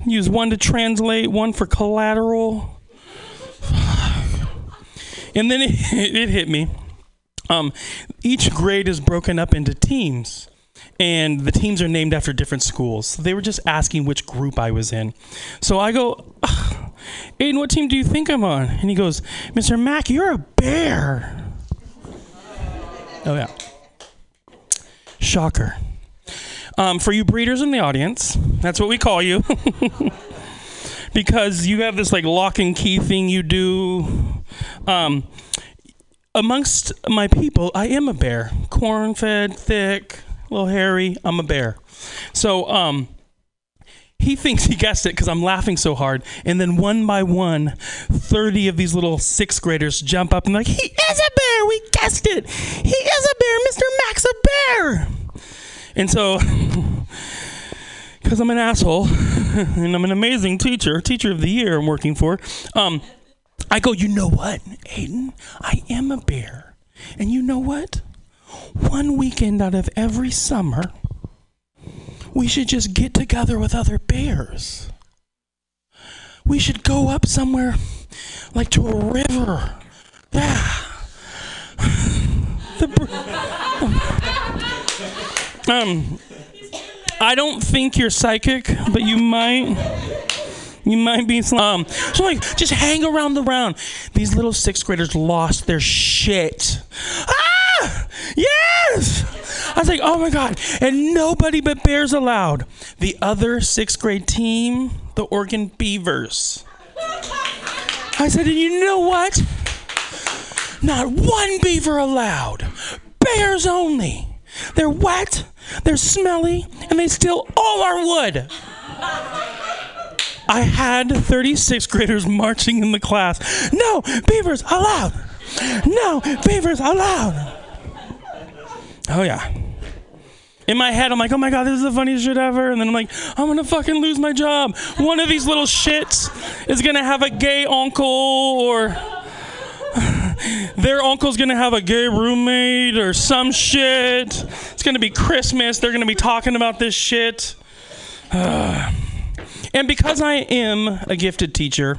Use one to translate, one for collateral. And then it, it hit me. Um, each grade is broken up into teams, and the teams are named after different schools. So they were just asking which group I was in. So I go, Aiden, what team do you think I'm on? And he goes, Mister Mack, you're a bear. Oh, yeah. Shocker. Um, for you breeders in the audience, that's what we call you. Because you have this like lock and key thing you do. Um, amongst my people, I am a bear. Corn-fed, thick, a little hairy. I'm a bear. So um, he thinks he guessed it because I'm laughing so hard. And then one by one, thirty of these little sixth graders jump up and like, he is a bear. We guessed it. He is a bear. Mister Mack's a bear. And so, because I'm an asshole, and I'm an amazing teacher, teacher of the year I'm working for, um, I go, you know what, Aiden? I am a bear. And you know what? One weekend out of every summer, we should just get together with other bears. We should go up somewhere, like to a river. Yeah. The br- Um, I don't think you're psychic, but you might, you might be. Um, so like, just hang around the round. These little sixth graders lost their shit. Ah, yes! I was like, oh my God! And nobody but bears allowed. The other sixth grade team, the Oregon Beavers. I said, and you know what? Not one beaver allowed. Bears only. They're wet, they're smelly, and they steal all our wood. I had thirty-six graders marching in the class. No, beavers allowed. No, beavers allowed. Oh, yeah. In my head, I'm like, oh, my God, this is the funniest shit ever. And then I'm like, I'm going to fucking lose my job. One of these little shits is going to have a gay uncle or... their uncle's gonna have a gay roommate or some shit. It's gonna be Christmas. They're gonna be talking about this shit. Uh, and because I am a gifted teacher,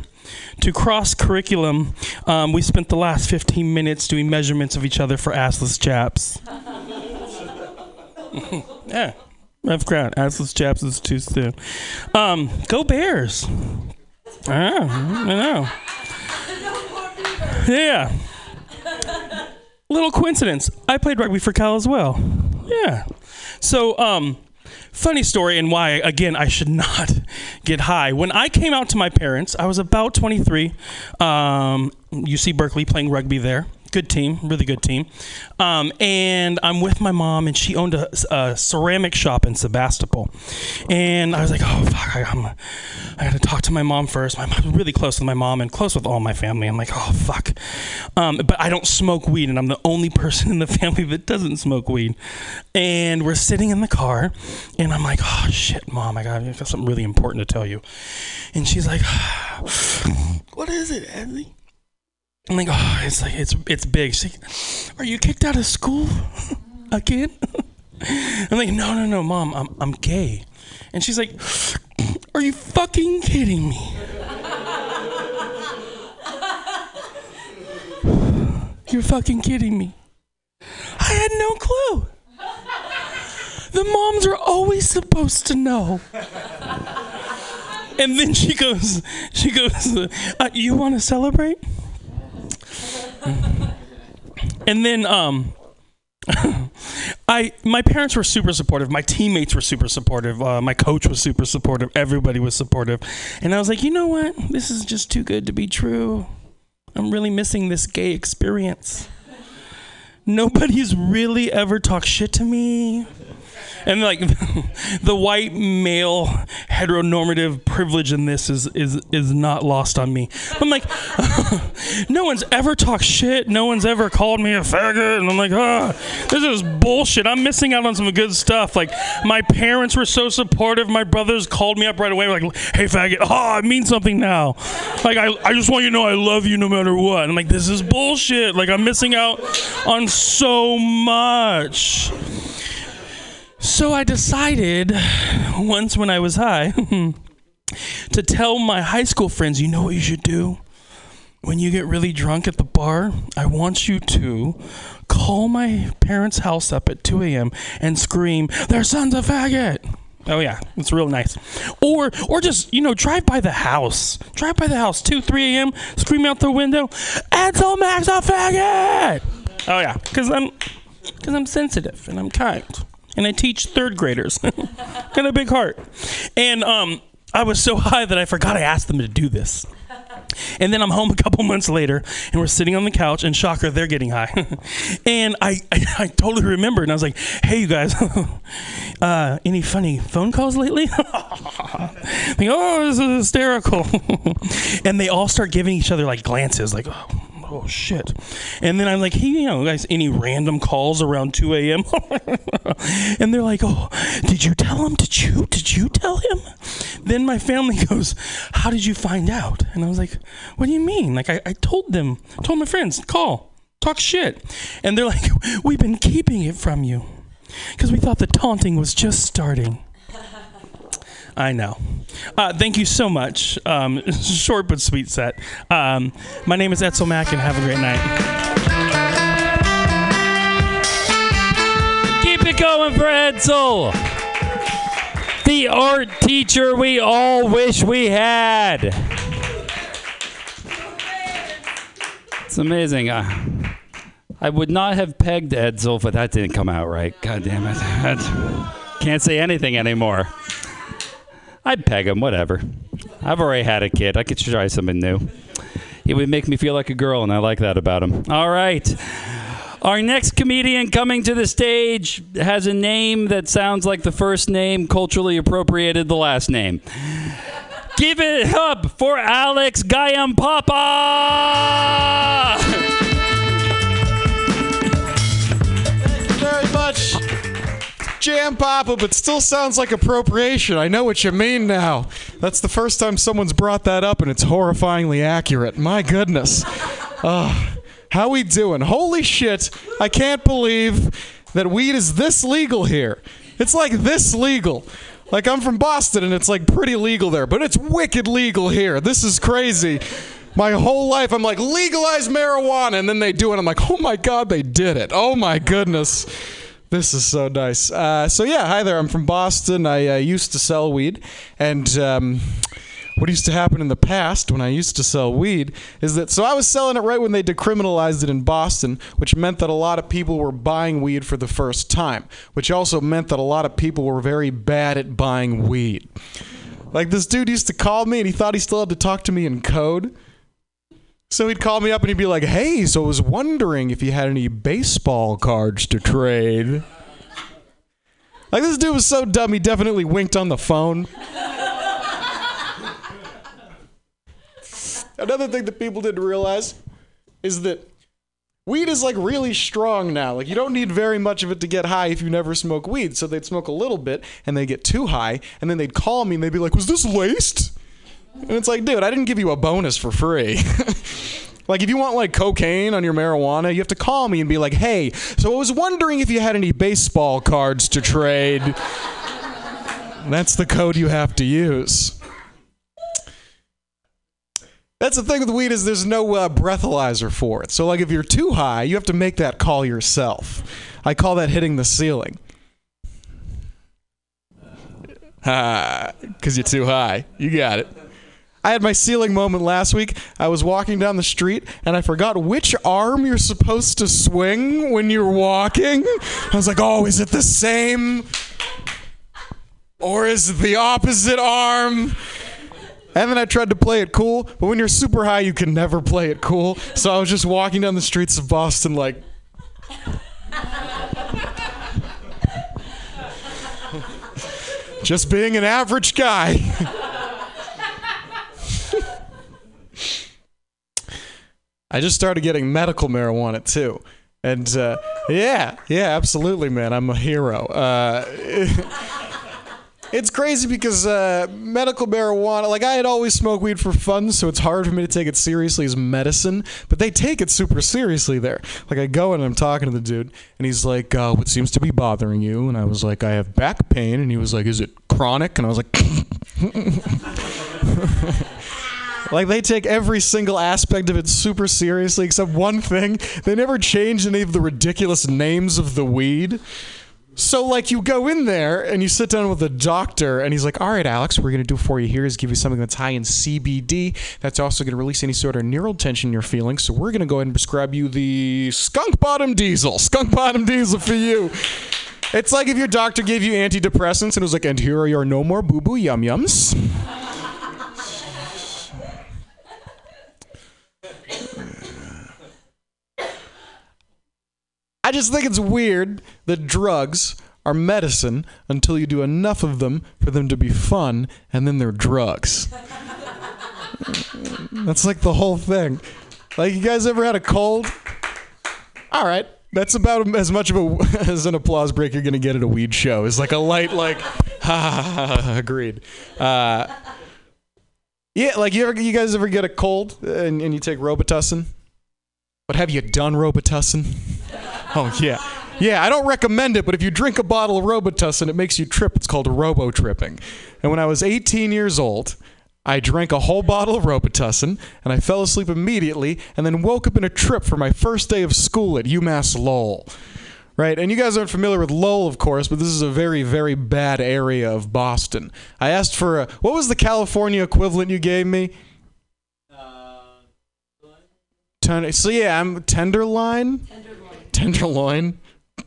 to cross curriculum, um, we spent the last fifteen minutes doing measurements of each other for assless chaps. Yeah, rough crowd. Assless chaps is too soon. Um, go Bears. I know. I know. Yeah. Little coincidence. I played rugby for Cal as well. Yeah. So, um, funny story and why, again, I should not get high. When I came out to my parents, I was about twenty-three. Um, U C Berkeley, playing rugby there. Good team. Really good team. Um, and I'm with my mom, and she owned a, a ceramic shop in Sebastopol. And I was like, oh, fuck, I, I'm, I gotta talk to my mom first. My mom's really close with my mom and close with all my family. I'm like, oh, fuck. Um, but I don't smoke weed, and I'm the only person in the family that doesn't smoke weed. And we're sitting in the car, and I'm like, oh, shit, Mom, I got, I got something really important to tell you. And she's like, what is it, Edley? I'm like, oh, it's like it's it's big. She's like, are you kicked out of school again? I'm like, no, no, no, Mom, I'm I'm gay. And she's like, are you fucking kidding me? You're fucking kidding me. I had no clue. The moms are always supposed to know. And then she goes, she goes, uh, you want to celebrate? And then um, I, my parents were super supportive. My teammates were super supportive. Uh, my coach was super supportive. Everybody was supportive. And I was like, you know what? This is just too good to be true. I'm really missing this gay experience. Nobody's really ever talked shit to me. And like the white male heteronormative privilege in this is is is not lost on me. I'm like, no one's ever talked shit. No one's ever called me a faggot. And I'm like, ah, oh, this is bullshit. I'm missing out on some good stuff. Like my parents were so supportive. My brothers called me up right away. Like, hey, faggot. Oh, it means something now. Like, I, I just want you to know I love you no matter what. And I'm like, this is bullshit. Like I'm missing out on so much. So I decided once when I was high to tell my high school friends, you know what you should do? When you get really drunk at the bar, I want you to call my parents' house up at two a.m. and scream, their son's a faggot. Oh, yeah. It's real nice. Or or just, you know, drive by the house. Drive by the house, two, three a.m., scream out the window, Edsel Mack's a faggot. Oh, yeah. Because I'm, because I'm sensitive and I'm kind. And I teach third graders. Got a big heart. And um, I was so high that I forgot I asked them to do this. And then I'm home a couple months later, and we're sitting on the couch, and shocker, they're getting high. And I, I, I totally remembered, and I was like, hey, you guys, uh, any funny phone calls lately? Like, oh, this is hysterical. And they all start giving each other, like, glances, like, oh, oh shit. And then I'm like, hey, you know, guys, any random calls around two a.m.? And they're like, oh, did you tell him? Did you? Did you tell him? Then my family goes, how did you find out? And I was like, what do you mean? Like, I, I told them, told my friends, call, talk shit. And they're like, we've been keeping it from you because we thought the taunting was just starting. I know. Uh, thank you so much. Um, short but sweet set. Um, my name is Edsel Mack, and have a great night. Keep it going for Edsel, the art teacher we all wish we had. It's amazing. Uh, I would not have pegged Edsel, but that didn't come out right. God damn it. I can't say anything anymore. I'd peg him, whatever. I've already had a kid. I could try something new. It would make me feel like a girl, and I like that about him. All right. Our next comedian coming to the stage has a name that sounds like the first name culturally appropriated the last name. Give it up for Alex Giampapa! Thank you very much. Giampapa, but still sounds like appropriation. I know what you mean now. That's the first time someone's brought that up, and it's horrifyingly accurate. My goodness. Uh, how we doing? Holy shit, I can't believe that weed is this legal here. It's like this legal. Like, I'm from Boston, and it's like pretty legal there, but it's wicked legal here. This is crazy. My whole life, I'm like, legalize marijuana, and then they do it. I'm like, oh my God, they did it. Oh my goodness. This is so nice. Uh, so yeah, hi there. I'm from Boston. I uh, used to sell weed, and um, what used to happen in the past when I used to sell weed is that, so I was selling it right when they decriminalized it in Boston, which meant that a lot of people were buying weed for the first time, which also meant that a lot of people were very bad at buying weed. Like, this dude used to call me, and he thought he still had to talk to me in code. So he'd call me up and he'd be like, hey, so I was wondering if you had any baseball cards to trade. Like, this dude was so dumb, he definitely winked on the phone. Another thing that people didn't realize is that weed is, like, really strong now. Like, you don't need very much of it to get high if you never smoke weed. So they'd smoke a little bit, and they'd get too high, and then they'd call me and they'd be like, was this laced? And it's like, dude, I didn't give you a bonus for free. Like, if you want, like, cocaine on your marijuana, you have to call me and be like, hey, so I was wondering if you had any baseball cards to trade. That's the code you have to use. That's the thing with weed, is there's no uh, breathalyzer for it. So, like, if you're too high, you have to make that call yourself. I call that hitting the ceiling. Ah, because you're too high. You got it. I had my ceiling moment last week. I was walking down the street, and I forgot which arm you're supposed to swing when you're walking. I was like, oh, is it the same? Or is it the opposite arm? And then I tried to play it cool, but when you're super high, you can never play it cool. So I was just walking down the streets of Boston like... just being an average guy. I just started getting medical marijuana, too. And, uh, yeah, yeah, absolutely, man. I'm a hero. Uh, It's crazy because uh, medical marijuana, like I had always smoked weed for fun, so it's hard for me to take it seriously as medicine, but they take it super seriously there. Like I go in and I'm talking to the dude, and he's like, uh, what seems to be bothering you? And I was like, I have back pain. And he was like, is it chronic? And I was like... Like, they take every single aspect of it super seriously, except one thing. They never change any of the ridiculous names of the weed. So, like, you go in there, and you sit down with a doctor, and he's like, all right, Alex, what we're going to do for you here is give you something that's high in C B D. That's also going to release any sort of neural tension you're feeling, so we're going to go ahead and prescribe you the skunk bottom diesel. Skunk bottom diesel for you. It's like if your doctor gave you antidepressants, and it was like, and here are your no more boo-boo yum-yums. I just think it's weird that drugs are medicine until you do enough of them for them to be fun, and then they're drugs. That's like the whole thing. Like, you guys ever had a cold? All right, that's about as much of a as an applause break you're gonna get at a weed show. It's like a light, like, ha ha ha ha. Agreed. Uh, yeah, like you ever, you guys ever get a cold and, and you take Robitussin? But have you done Robitussin? Oh, yeah. Yeah, I don't recommend it, but if you drink a bottle of Robitussin, it makes you trip. It's called robo-tripping. And when I was eighteen years old, I drank a whole bottle of Robitussin, and I fell asleep immediately, and then woke up in a trip for my first day of school at UMass Lowell. Right, and you guys aren't familiar with Lowell, of course, but this is a very, very bad area of Boston. I asked for a... What was the California equivalent you gave me? Uh, Ten, so, yeah, I'm Tenderloin? Tenderloin. Tenderloin.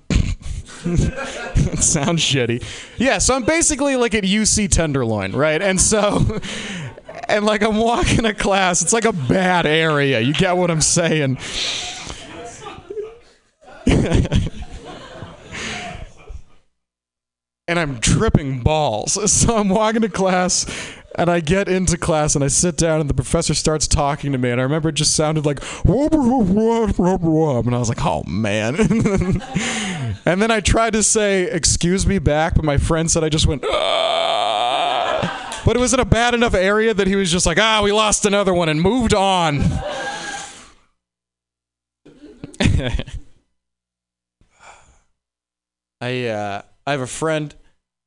It sounds shitty. Yeah, so I'm basically like at U C Tenderloin, right? And so, and like I'm walking to class. It's like a bad area. You get what I'm saying? And I'm tripping balls. So I'm walking to class. And I get into class, and I sit down, and the professor starts talking to me, and I remember it just sounded like, whoop, whoop, whoop, whoop, whoop, and I was like, oh, man. And then I tried to say, excuse me back, but my friend said I just went, ah. But it was in a bad enough area that he was just like, ah, we lost another one, and moved on. I, uh, I have a friend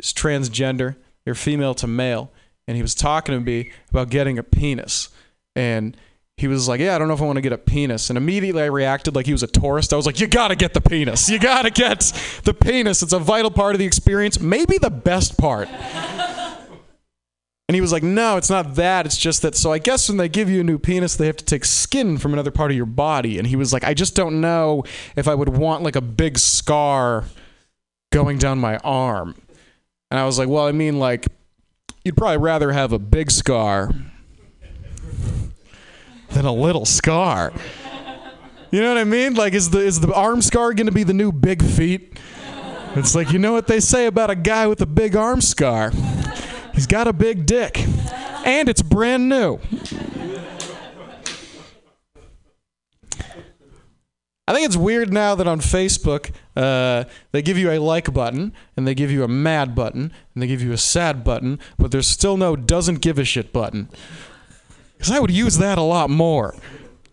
who's transgender. They're female to male. And he was talking to me about getting a penis. And he was like, yeah, I don't know if I want to get a penis. And immediately I reacted like he was a tourist. I was like, you got to get the penis. You got to get the penis. It's a vital part of the experience. Maybe the best part. And he was like, no, it's not that. It's just that. So I guess when they give you a new penis, they have to take skin from another part of your body. And he was like, I just don't know if I would want like a big scar going down my arm. And I was like, well, I mean like... You'd probably rather have a big scar than a little scar. You know what I mean? Like, is the is the arm scar going to be the new big feet? It's like, you know what they say about a guy with a big arm scar? He's got a big dick. And it's brand new. I think it's weird now that on Facebook, uh, they give you a like button, and they give you a mad button, and they give you a sad button, but there's still no doesn't give a shit button. Because I would use that a lot more.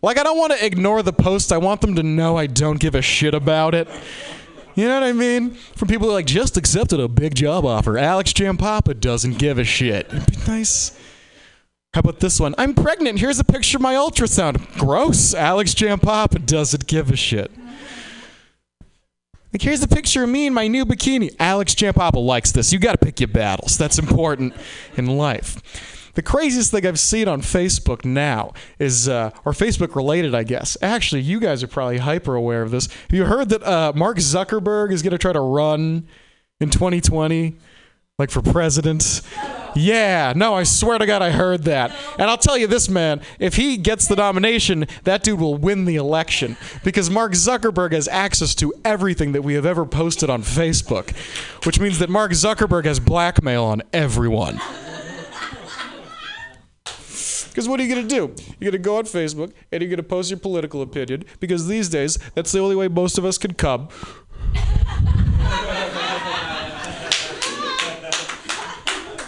Like, I don't want to ignore the post. I want them to know I don't give a shit about it. You know what I mean? From people who are like, just accepted a big job offer. Alex Giampapa doesn't give a shit. It'd be nice. How about this one? I'm pregnant. Here's a picture of my ultrasound. Gross. Alex Giampapa doesn't give a shit. Like, here's a picture of me in my new bikini. Alex Giampapa likes this. You got to pick your battles. That's important in life. The craziest thing I've seen on Facebook now is, uh, or Facebook related, I guess. Actually, you guys are probably hyper aware of this. Have you heard that uh, Mark Zuckerberg is going to try to run in twenty twenty? Like for president? Yeah, no, I swear to God I heard that. And I'll tell you this, man, if he gets the nomination, that dude will win the election. Because Mark Zuckerberg has access to everything that we have ever posted on Facebook. Which means that Mark Zuckerberg has blackmail on everyone. Because what are you going to do? You're going to go on Facebook and you're going to post your political opinion. Because these days, that's the only way most of us can come.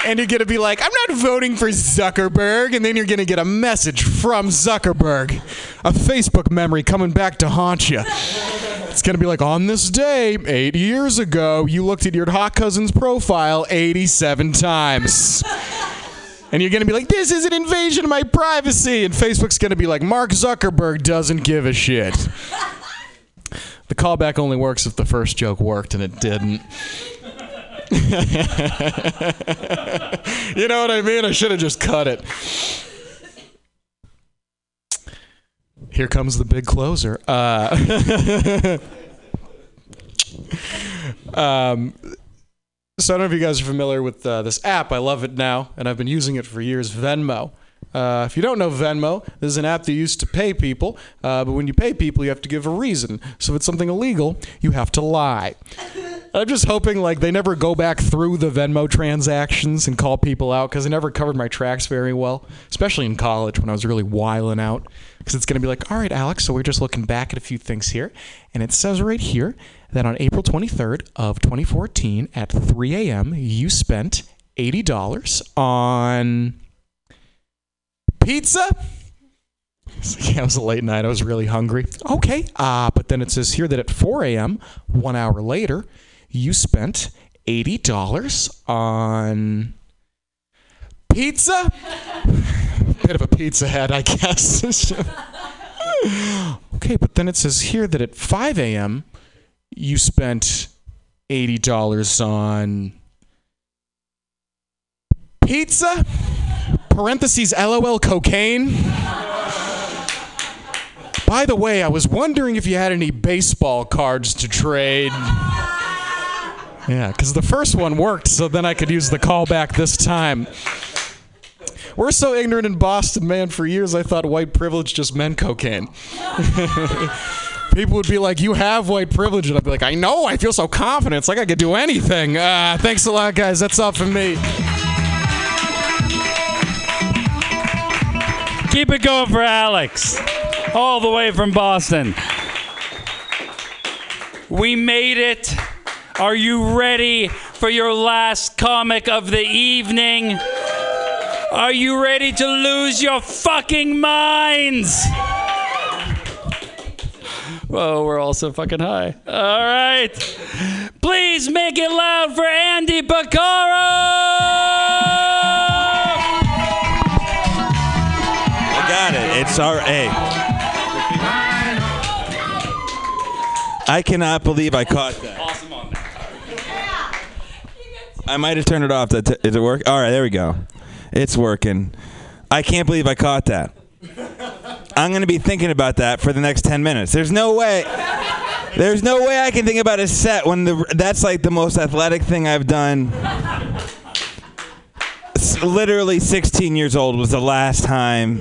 and you're going to be like, I'm not voting for Zuckerberg, and then you're going to get a message from Zuckerberg, a Facebook memory coming back to haunt you. It's going to be like, on this day, eight years ago, you looked at your hot cousin's profile eighty-seven times. And you're going to be like, this is an invasion of my privacy. And Facebook's going to be like, Mark Zuckerberg doesn't give a shit. The callback only works if the first joke worked, and it didn't. You know what I mean? I should have just cut it. Here comes the big closer. Uh, um, so I don't know if you guys are familiar with uh, this app. I love it now, and I've been using it for years, Venmo. Uh, if you don't know Venmo, this is an app that used to pay people, uh, but when you pay people, you have to give a reason. So if it's something illegal, you have to lie. I'm just hoping like they never go back through the Venmo transactions and call people out, because I never covered my tracks very well, especially in college when I was really wiling out, because it's going to be like, all right, Alex, so we're just looking back at a few things here, and it says right here that on April twenty-third of twenty fourteen at three a.m., you spent eighty dollars on... pizza? Yeah, it was a late night. I was really hungry. Okay. Uh, but then it says here that at four a.m., one hour later, you spent eighty dollars on pizza? Bit of a pizza head, I guess. Okay, but then it says here that at five a.m., you spent eighty dollars on pizza? Parentheses, LOL, cocaine. By the way, I was wondering if you had any baseball cards to trade. Yeah, because the first one worked, so then I could use the callback this time. We're so ignorant in Boston, man. For years, I thought white privilege just meant cocaine. People would be like, you have white privilege. And I'd be like, I know. I feel so confident. It's like I could do anything. Uh, thanks a lot, guys. That's all from me. Keep it going for Alex, all the way from Boston. We made it. Are you ready for your last comic of the evening? Are you ready to lose your fucking minds? Whoa, we're all so fucking high. All right. Please make it loud for Andy Baccaro! It's our A. I cannot believe I caught that. Awesome on that. I might have turned it off. Did it work? All right, there we go. It's working. I can't believe I caught that. I'm going to be thinking about that for the next ten minutes. There's no way. There's no way I can think about a set when the, that's like the most athletic thing I've done. Literally sixteen years old was the last time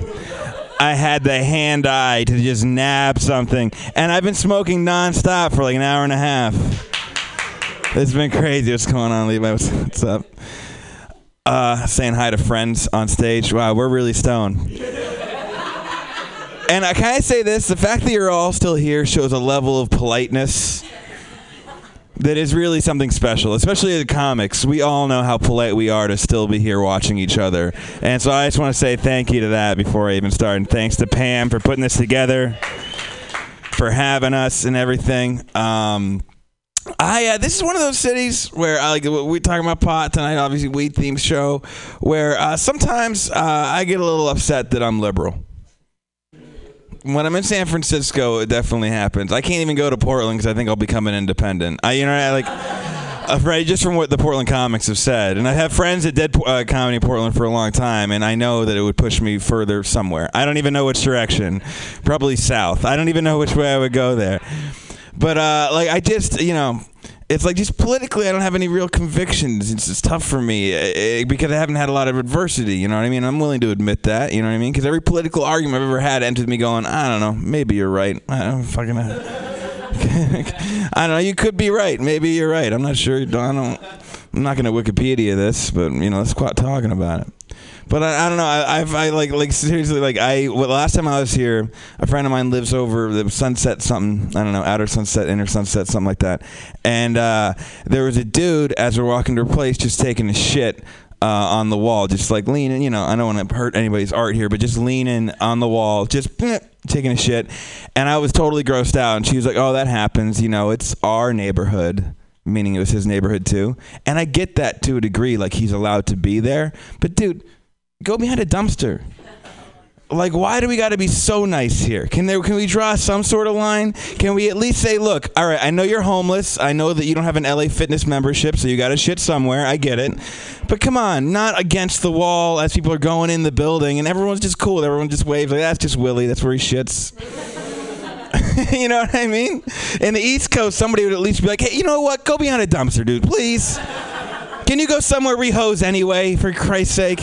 I had the hand eye to just nab something. And I've been smoking nonstop for like an hour and a half. It's been crazy. What's going on, Levi? What's up? Uh, saying hi to friends on stage. Wow, we're really stoned. And I kind of say this, the fact that you're all still here shows a level of politeness that is really something special, especially in comics. We all know how polite we are to still be here watching each other. And so I just want to say thank you to that before I even start. And thanks to Pam for putting this together, for having us and everything. Um, I uh, This is one of those cities where I, like, we're talking about pot tonight, obviously weed-themed show, where uh, sometimes uh, I get a little upset that I'm liberal. When I'm in San Francisco, it definitely happens. I can't even go to Portland because I think I'll become an independent. I, you know, I like, right, just from what the Portland comics have said. And I have friends that did uh, comedy in Portland for a long time, and I know that it would push me further somewhere. I don't even know which direction. Probably south. I don't even know which way I would go there. But, uh, like, I just, you know... It's like just politically, I don't have any real convictions. It's just tough for me it, because I haven't had a lot of adversity. You know what I mean? I'm willing to admit that. You know what I mean? Because every political argument I've ever had ended with me going, I don't know. Maybe you're right. I don't fucking I don't know. You could be right. Maybe you're right. I'm not sure. I don't. I'm not going to Wikipedia this, but you know, let's quit talking about it. But I, I don't know. I, I've, I like, like seriously, like I. Well, last time I was here, a friend of mine lives over the Sunset something. I don't know, Outer Sunset, Inner Sunset, something like that. And uh, there was a dude as we're walking to her place, just taking a shit uh, on the wall, just like leaning, you know, I don't want to hurt anybody's art here, but just leaning on the wall, just bleh, taking a shit. And I was totally grossed out. And she was like, oh, that happens. You know, it's our neighborhood. Meaning it was his neighborhood too. And I get that to a degree, like he's allowed to be there. But dude, go behind a dumpster. Like, why do we got to be so nice here? Can there? Can we draw some sort of line? Can we at least say, look, all right, I know you're homeless. I know that you don't have an L A Fitness membership, so you got to shit somewhere. I get it. But come on, not against the wall as people are going in the building, and everyone's just cool. Everyone just waves. Like, that's just Willie. That's where he shits. You know what I mean? In the East Coast, somebody would at least be like, hey, you know what? Go behind a dumpster, dude, please. Can you go somewhere re-hose anyway, for Christ's sake?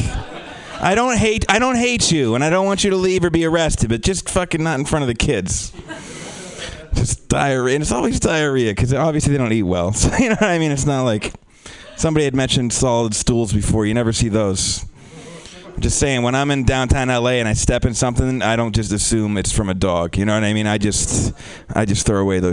I don't hate I don't hate you, and I don't want you to leave or be arrested, but just fucking not in front of the kids. Just diarrhea. And it's always diarrhea, because obviously they don't eat well. So, you know what I mean? It's not like somebody had mentioned solid stools before. You never see those. I'm just saying, when I'm in downtown L A and I step in something, I don't just assume it's from a dog. You know what I mean? I just I just throw away those